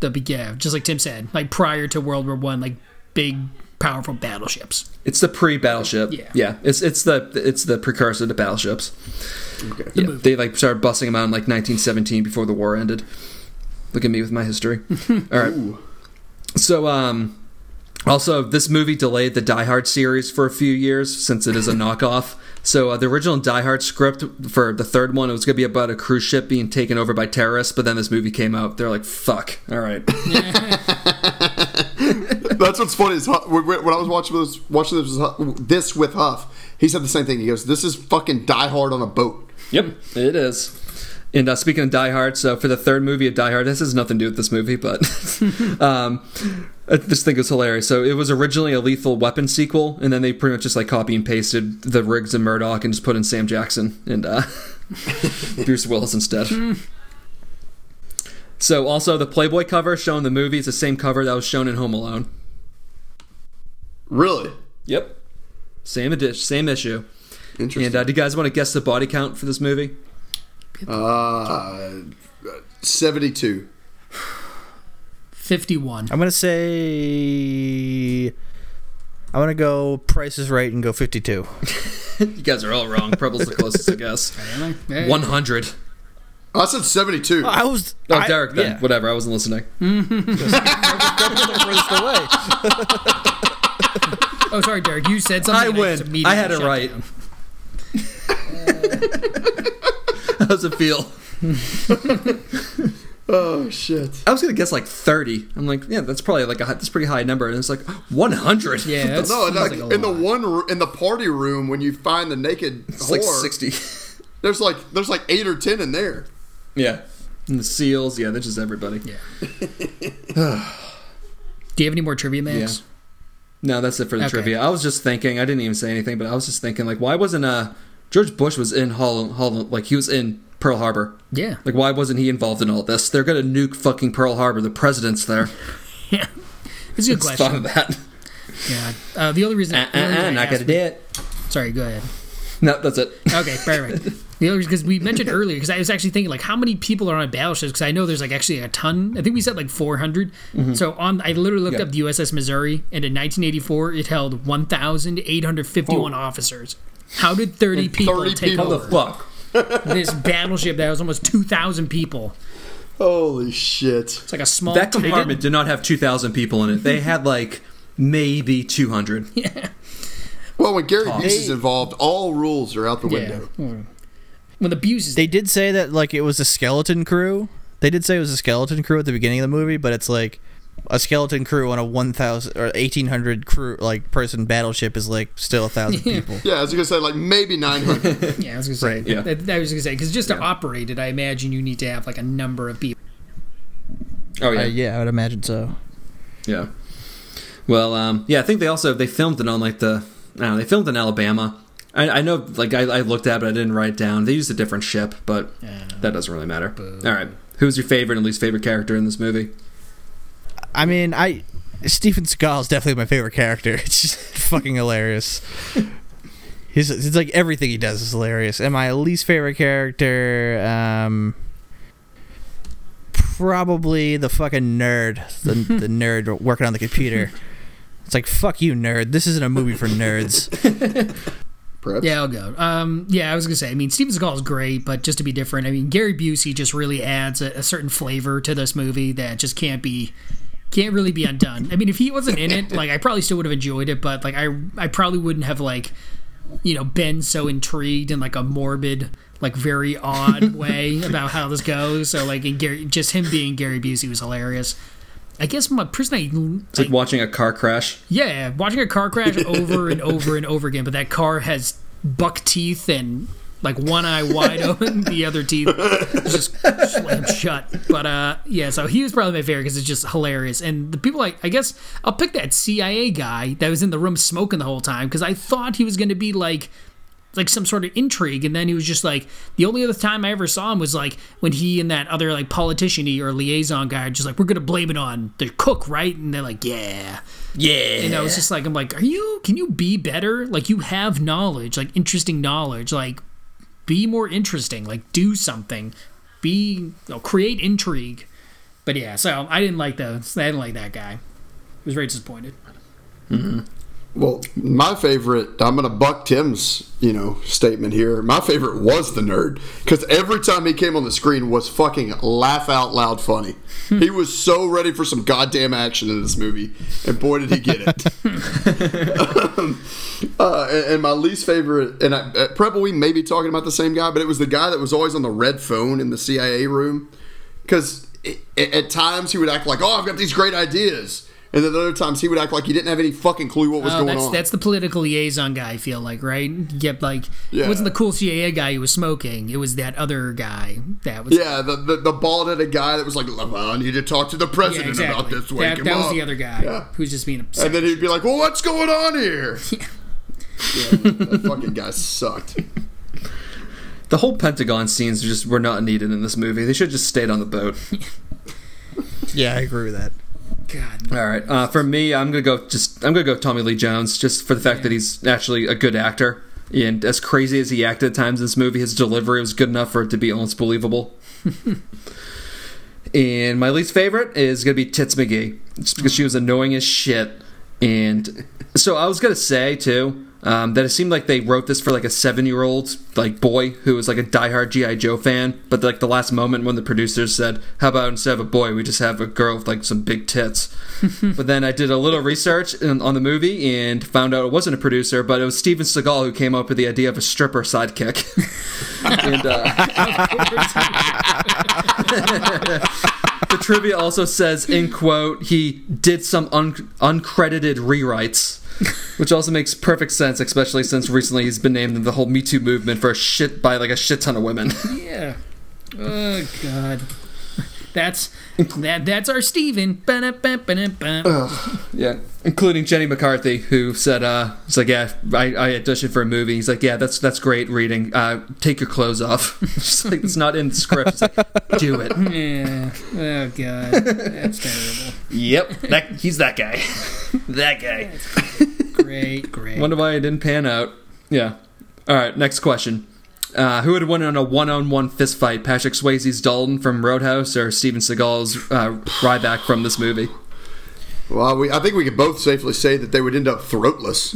the yeah, just like Tim said, like prior to World War One, like big. Powerful battleships. It's the pre-battleship. Yeah, yeah. It's it's the it's the precursor to battleships. Okay. Yeah. The they like started busting them out in like nineteen seventeen before the war ended. Look at me with my history. All right. Ooh. So um, also this movie delayed the Die Hard series for a few years since it is a knockoff. So uh, the original Die Hard script for the third one, it was going to be about a cruise ship being taken over by terrorists. But then this movie came out. They're like, fuck. All right. That's what's funny is Huff, when I was watching this, watching this, this with Huff, he said the same thing. He goes, "This is fucking Die Hard on a boat." Yep, it is. And uh, speaking of Die Hard, so for the third movie of Die Hard, this has nothing to do with this movie, but um, I just think it's hilarious. So it was originally a Lethal Weapon sequel, and then they pretty much just like copy and pasted the Riggs and Murdoch and just put in Sam Jackson and uh, Bruce Willis instead. So also the Playboy cover shown in the movie is the same cover that was shown in Home Alone. Really? Yep. Same edi- same issue. Interesting. And uh, do you guys want to guess the body count for this movie? Uh, seventy-two. fifty-one. I'm going to say... I'm going to go Price is Right and go fifty-two. You guys are all wrong. Probably's the closest, I guess. one hundred. I said seventy-two. I was... Oh, Derek, I, then. Yeah. Whatever, I wasn't listening. Oh, sorry, Derek. You said something. I win. I had it right. How does it feel? Oh, shit. I was going to guess like thirty. I'm like, yeah, that's probably like a that's a pretty high number. And it's like one hundred. Yeah. That's, no, that's like, like in the one in the party room when you find the naked it's whore, like sixty. There's like there's like eight or ten in there. Yeah. And the SEALs, yeah, that's just everybody. Yeah. Do you have any more trivia, Max? Yeah. No, that's it for the okay. trivia. I was just thinking, I didn't even say anything, but I was just thinking, like, why wasn't uh George Bush was in Holland, Holland, like he was in Pearl Harbor. Yeah. Like, why wasn't he involved in all this? They're gonna nuke fucking Pearl Harbor. The president's there. Yeah, it's a good question. Thought of that. Yeah. Uh, the only reason uh, the only uh, I not gonna do it. Sorry, go ahead. No, that's it. Okay, perfect. The only reason because we mentioned earlier because I was actually thinking like how many people are on battleships because I know there's like actually a ton. I think we said like four hundred. Mm-hmm. So on, I literally looked yeah. up the U S S Missouri, and in nineteen eighty-four it held one thousand eight hundred fifty-one oh. officers. How did thirty and people thirty take people over? How the fuck? This battleship that was almost two thousand people. Holy shit. It's like a small... That compartment did not have two thousand people in it. They had like maybe two hundred. Yeah. Well, when Gary Busey's involved, all rules are out the window. Yeah. When the Buseys... They did say that like it was a skeleton crew. They did say it was a skeleton crew at the beginning of the movie, but it's like... A skeleton crew on a one thousand or eighteen hundred crew like person battleship is like still a thousand yeah. people. Yeah, I was gonna say like maybe nine hundred. yeah, I was gonna say. Right, yeah. I, I was gonna say because just to yeah. operate it, I imagine you need to have like a number of people. Oh yeah, uh, yeah, I would imagine so. Yeah. Well, um, yeah, I think they also they filmed it on like the I don't know they filmed it in Alabama. I, I know like I, I looked at it, but I didn't write it down. They used a different ship, but uh, that doesn't really matter. But... All right, who's your favorite and least favorite character in this movie? I mean, I Steven Seagal is definitely my favorite character. It's just fucking hilarious. He's it's like everything he does is hilarious. And my least favorite character, um, probably the fucking nerd, the the nerd working on the computer. It's like fuck you, nerd. This isn't a movie for nerds. Perhaps. Yeah, I'll go. Um, yeah, I was gonna say. I mean, Steven Seagal is great, but just to be different, I mean, Gary Busey just really adds a, a certain flavor to this movie that just can't be. Can't really be undone. I mean, if he wasn't in it, like I probably still would have enjoyed it, but like I, I probably wouldn't have like, you know, been so intrigued in like a morbid, like very odd way about how this goes. So like, in Gary, just him being Gary Busey was hilarious. I guess my person, I, it's like I, watching a car crash. Yeah, watching a car crash over and over and over again. But that car has buck teeth and like one eye wide open, the other teeth just slammed shut. But uh, yeah, so he was probably my favorite because it's just hilarious. And the people, I, I guess, I'll pick that C I A guy that was in the room smoking the whole time because I thought he was going to be like, like some sort of intrigue, and then he was just like the only other time I ever saw him was like when he and that other like politician-y or liaison guy are just like we're gonna blame it on the cook, right? And they're like, yeah, yeah. And I was just like, I'm like, are you? Can you be better? Like you have knowledge, like interesting knowledge, like. Be more interesting. Like, do something. Be... You know, create intrigue. But yeah, so I didn't like those. I didn't like that guy. I was very disappointed. Mm-hmm. Well, my favorite... I'm going to buck Tim's, you know, statement here. My favorite was the nerd. Because every time he came on the screen was fucking laugh out loud funny. He was so ready for some goddamn action in this movie. And boy, did he get it. um... Uh, and, and my least favorite, and I, probably we may be talking about the same guy, but it was the guy that was always on the red phone in the C I A room. Because at times he would act like, oh, I've got these great ideas. And then other times he would act like he didn't have any fucking clue what was oh, going that's, on. That's the political liaison guy, I feel like, right? Yep, like, yeah. It wasn't the cool C I A guy who was smoking. It was that other guy that was... Yeah, the the, the bald-headed guy that was like, I need to talk to the president yeah, exactly. about this. Wake that, him that was up. The other guy yeah. who was just being upset. And then he'd be like, well, what's going on here? Yeah, yeah that fucking guy sucked. The whole Pentagon scenes just were not needed in this movie. They should have just stayed on the boat. Yeah, I agree with that. God. All right. Uh, for me, I'm gonna go. Just I'm gonna go Tommy Lee Jones, just for the fact yeah. that he's actually a good actor. And as crazy as he acted at times in this movie, his delivery was good enough for it to be almost believable. And my least favorite is gonna be Tits McGee, just because she was annoying as shit. And so I was gonna say too um, that it seemed like they wrote this for like a seven year old like boy who was like a diehard G I Joe fan. But like the last moment when the producers said, "How about instead of a boy, we just have a girl with like some big tits?" But then I did a little research in, on the movie and found out it wasn't a producer, but it was Steven Seagal who came up with the idea of a stripper sidekick. and, uh... The trivia also says, in quote, he did some un- uncredited rewrites, which also makes perfect sense, especially since recently he's been named in the whole Me Too movement for a shit by like a shit ton of women. Yeah. Oh God. That's that. That's our Steven. Uh, yeah, including Jenny McCarthy, who said, "Uh, it's like yeah, I, I auditioned for a movie." He's like, "Yeah, that's that's great reading. Uh, take your clothes off." She's like, "It's not in the script." She's like, "Do it." Yeah. Oh God, that's terrible. Yep. That he's that guy. That guy. Great. Great. Wonder why it didn't pan out. Yeah. All right. Next question. Uh, who would have won in a one-on-one fist fight? Patrick Swayze's Dalton from Roadhouse or Steven Seagal's uh, Ryback from this movie? Well, we, I think we could both safely say that they would end up throatless.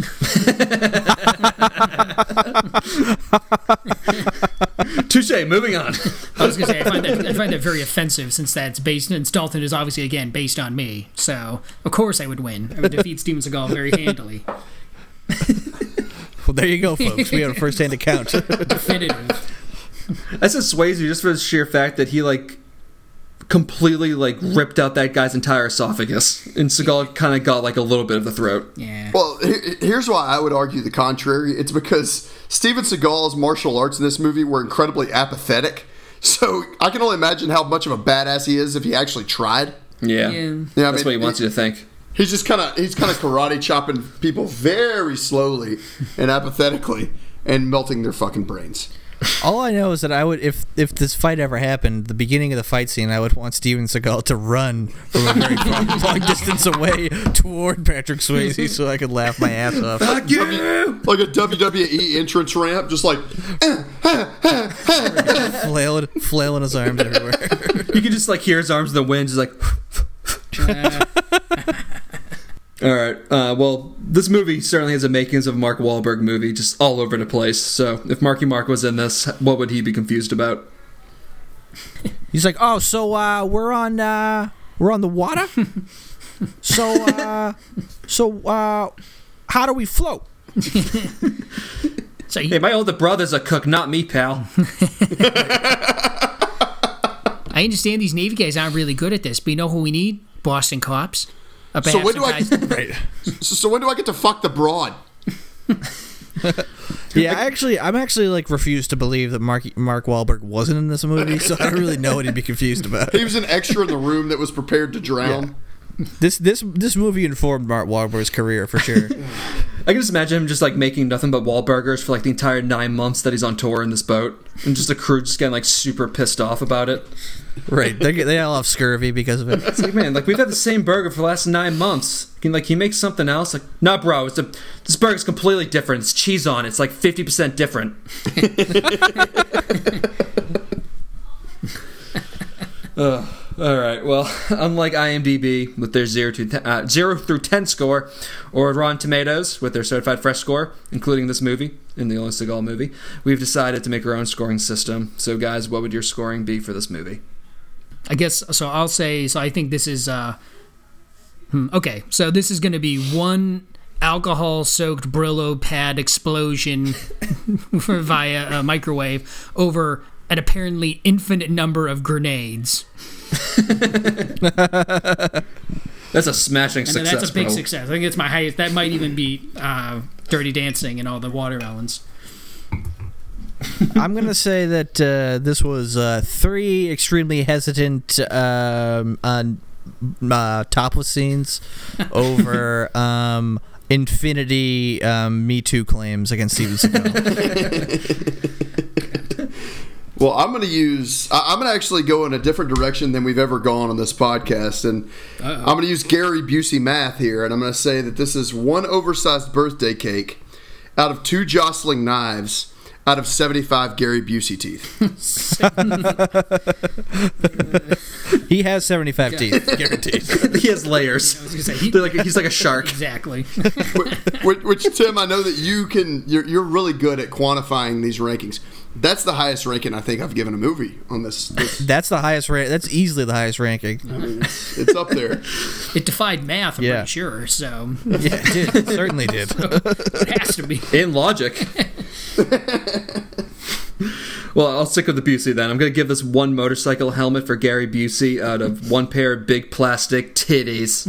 Touche, moving on. I was going to say, I find, that, I find that very offensive since that's based, and Dalton is obviously, again, based on me. So, of course I would win. I would defeat Steven Seagal very handily. Well, there you go, folks. We have a first-hand account. Definitive. That's a Swayze just for the sheer fact that he, like, completely, like, ripped out that guy's entire esophagus. And Seagal yeah. kind of got, like, a little bit of the throat. Yeah. Well, here's why I would argue the contrary. It's because Steven Seagal's martial arts in this movie were incredibly apathetic. So I can only imagine how much of a badass he is if he actually tried. Yeah. yeah. You know, That's I mean, what he wants it, you to think. He's just kind of he's kind of karate chopping people very slowly and apathetically and melting their fucking brains. All I know is that I would if if this fight ever happened, the beginning of the fight scene, I would want Steven Seagal to run from a very long, long distance away toward Patrick Swayze so I could laugh my ass off. Fuck you! Like a W W E entrance ramp, just like eh, eh, eh, eh. flailing flailing his arms everywhere. You can just like hear his arms in the wind, just like. uh. All right, uh, well, this movie certainly has the makings of a Mark Wahlberg movie, just all over the place. So if Marky Mark was in this, what would he be confused about? He's like, oh, so uh, we're on uh, we're on the water? So, uh, so uh, how do we float? so he- hey, my older brother's a cook, not me, pal. I understand these Navy guys aren't really good at this, but you know who we need? Boston cops. So when do I? Right. So when do I get to fuck the broad? yeah, I actually, I'm actually like refused to believe that Mark Mark Wahlberg wasn't in this movie, so I don't really know what he'd be confused about. He was an extra in the room that was prepared to drown. Yeah. This this this movie informed Mark Wahlberg's career for sure. I can just imagine him just like making nothing but Wahlburgers for like the entire nine months that he's on tour in this boat, and just the crew just getting like super pissed off about it. Right, they they all have scurvy because of it. It's like, man, like we've had the same burger for the last nine months. Can like he makes something else? Like, nah, bro, it's a, this burger's completely different. It's cheese on it. It's like fifty percent different. uh, all right, well, unlike IMDb with their zero to ten, uh, zero through ten score, or Rotten Tomatoes with their certified fresh score, including this movie and the only Seagal movie, we've decided to make our own scoring system. So, guys, what would your scoring be for this movie? I guess, so I'll say, so I think this is, uh, hmm, okay, so this is going to be one alcohol-soaked Brillo pad explosion via a microwave over an apparently infinite number of grenades. That's a smashing and success. That's a big bro. success. I think it's my highest. That might even be uh, Dirty Dancing and all the watermelons. I'm going to say that uh, this was uh, three extremely hesitant um, on uh, topless scenes over um, infinity um, Me Too claims against Steven Seagal. Well, I'm going to use... I'm going to actually go in a different direction than we've ever gone on this podcast, and Uh-oh. I'm going to use Gary Busey math here, and I'm going to say that this is one oversized birthday cake out of two jostling knives... out of seventy-five Gary Busey teeth. He has seventy-five yeah. teeth, guaranteed. He has layers. I was gonna say, he, like, he's like a shark. Exactly. which, which, Tim, I know that you can, you're, you're really good at quantifying these rankings. That's the highest ranking I think I've given a movie on this. this. That's the highest rank. That's easily the highest ranking. I mean, it's, it's up there. It defied math, I'm yeah. pretty sure. So yeah, it did. It certainly did. So it has to be in logic. Well, I'll stick with the Busey then. I'm going to give this one motorcycle helmet for Gary Busey out of one pair of big plastic titties.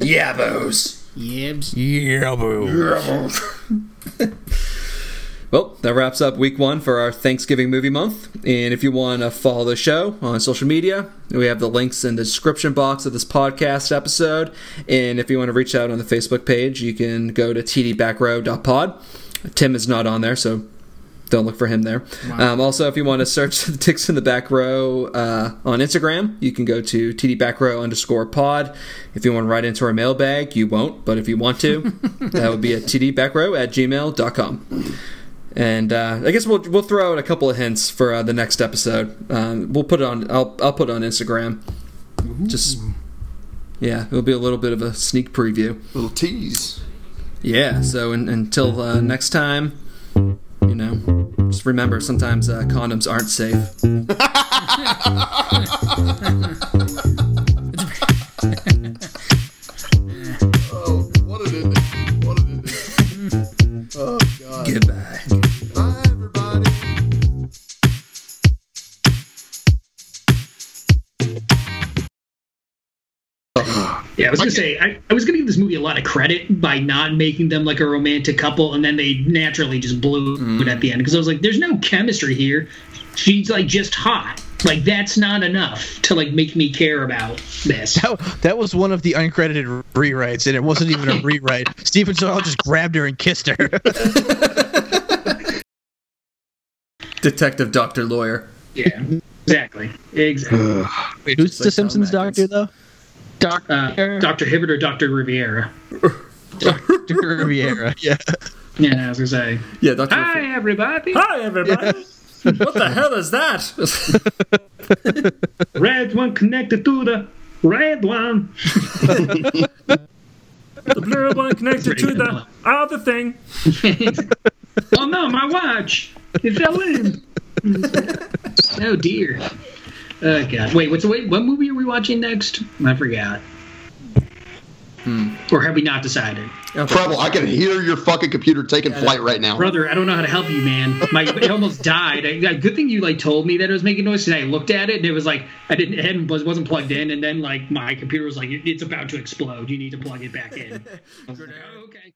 Yabos. Yabs. Yabos. Yabos. Well, that wraps up week one for our Thanksgiving movie month. And if you want to follow the show on social media, we have the links in the description box of this podcast episode. And if you want to reach out on the Facebook page, you can go to t d back row dot pod. Tim is not on there, so don't look for him there. Wow. Um, also, if you want to search the Dicks in the Back Row uh, on Instagram, you can go to tdbackrow underscore pod. If you want to write into our mailbag, you won't. But if you want to, that would be at t d back row at gmail dot com. And uh, I guess we'll we'll throw out a couple of hints for uh, the next episode. Um, we'll put it on. I'll I'll put it on Instagram. Ooh. Just yeah, it'll be a little bit of a sneak preview, a little tease. Yeah. So in, until uh, next time, you know, just remember sometimes uh, condoms aren't safe. Oh, what an ending! What an ending! Oh God. Goodbye. Yeah, I was going to say, I, I was going to give this movie a lot of credit by not making them like a romantic couple, and then they naturally just blew mm. it at the end, because I was like, there's no chemistry here. She's like just hot. Like, that's not enough to like make me care about this. That, that was one of the uncredited rewrites, and it wasn't even a rewrite. Steven Seagal just grabbed her and kissed her. Detective, doctor, lawyer. Yeah, exactly. Exactly. Wait, who's the like Simpsons doctor, though? Doc, uh, Doctor Hibbert or Doctor Riviera? Doctor Riviera, yeah. Yeah, I was going to say. Yeah, Doctor Hi, Riviera. everybody. Hi, everybody. Yeah. What the hell is that? Red one connected to the red one. The blue one connected to the one. Other thing. Oh, no, my watch. It fell in. Oh, dear. Oh God! Wait, what's the wait? What movie are we watching next? I forgot. Hmm. Or have we not decided? Okay. Trouble! I can hear your fucking computer taking uh, flight right now, brother. I don't know how to help you, man. My it almost died. I, good thing you like told me that it was making noise, and I looked at it, and it was like I didn't. It wasn't plugged in, and then like my computer was like, it's about to explode. You need to plug it back in. I was like, oh, okay.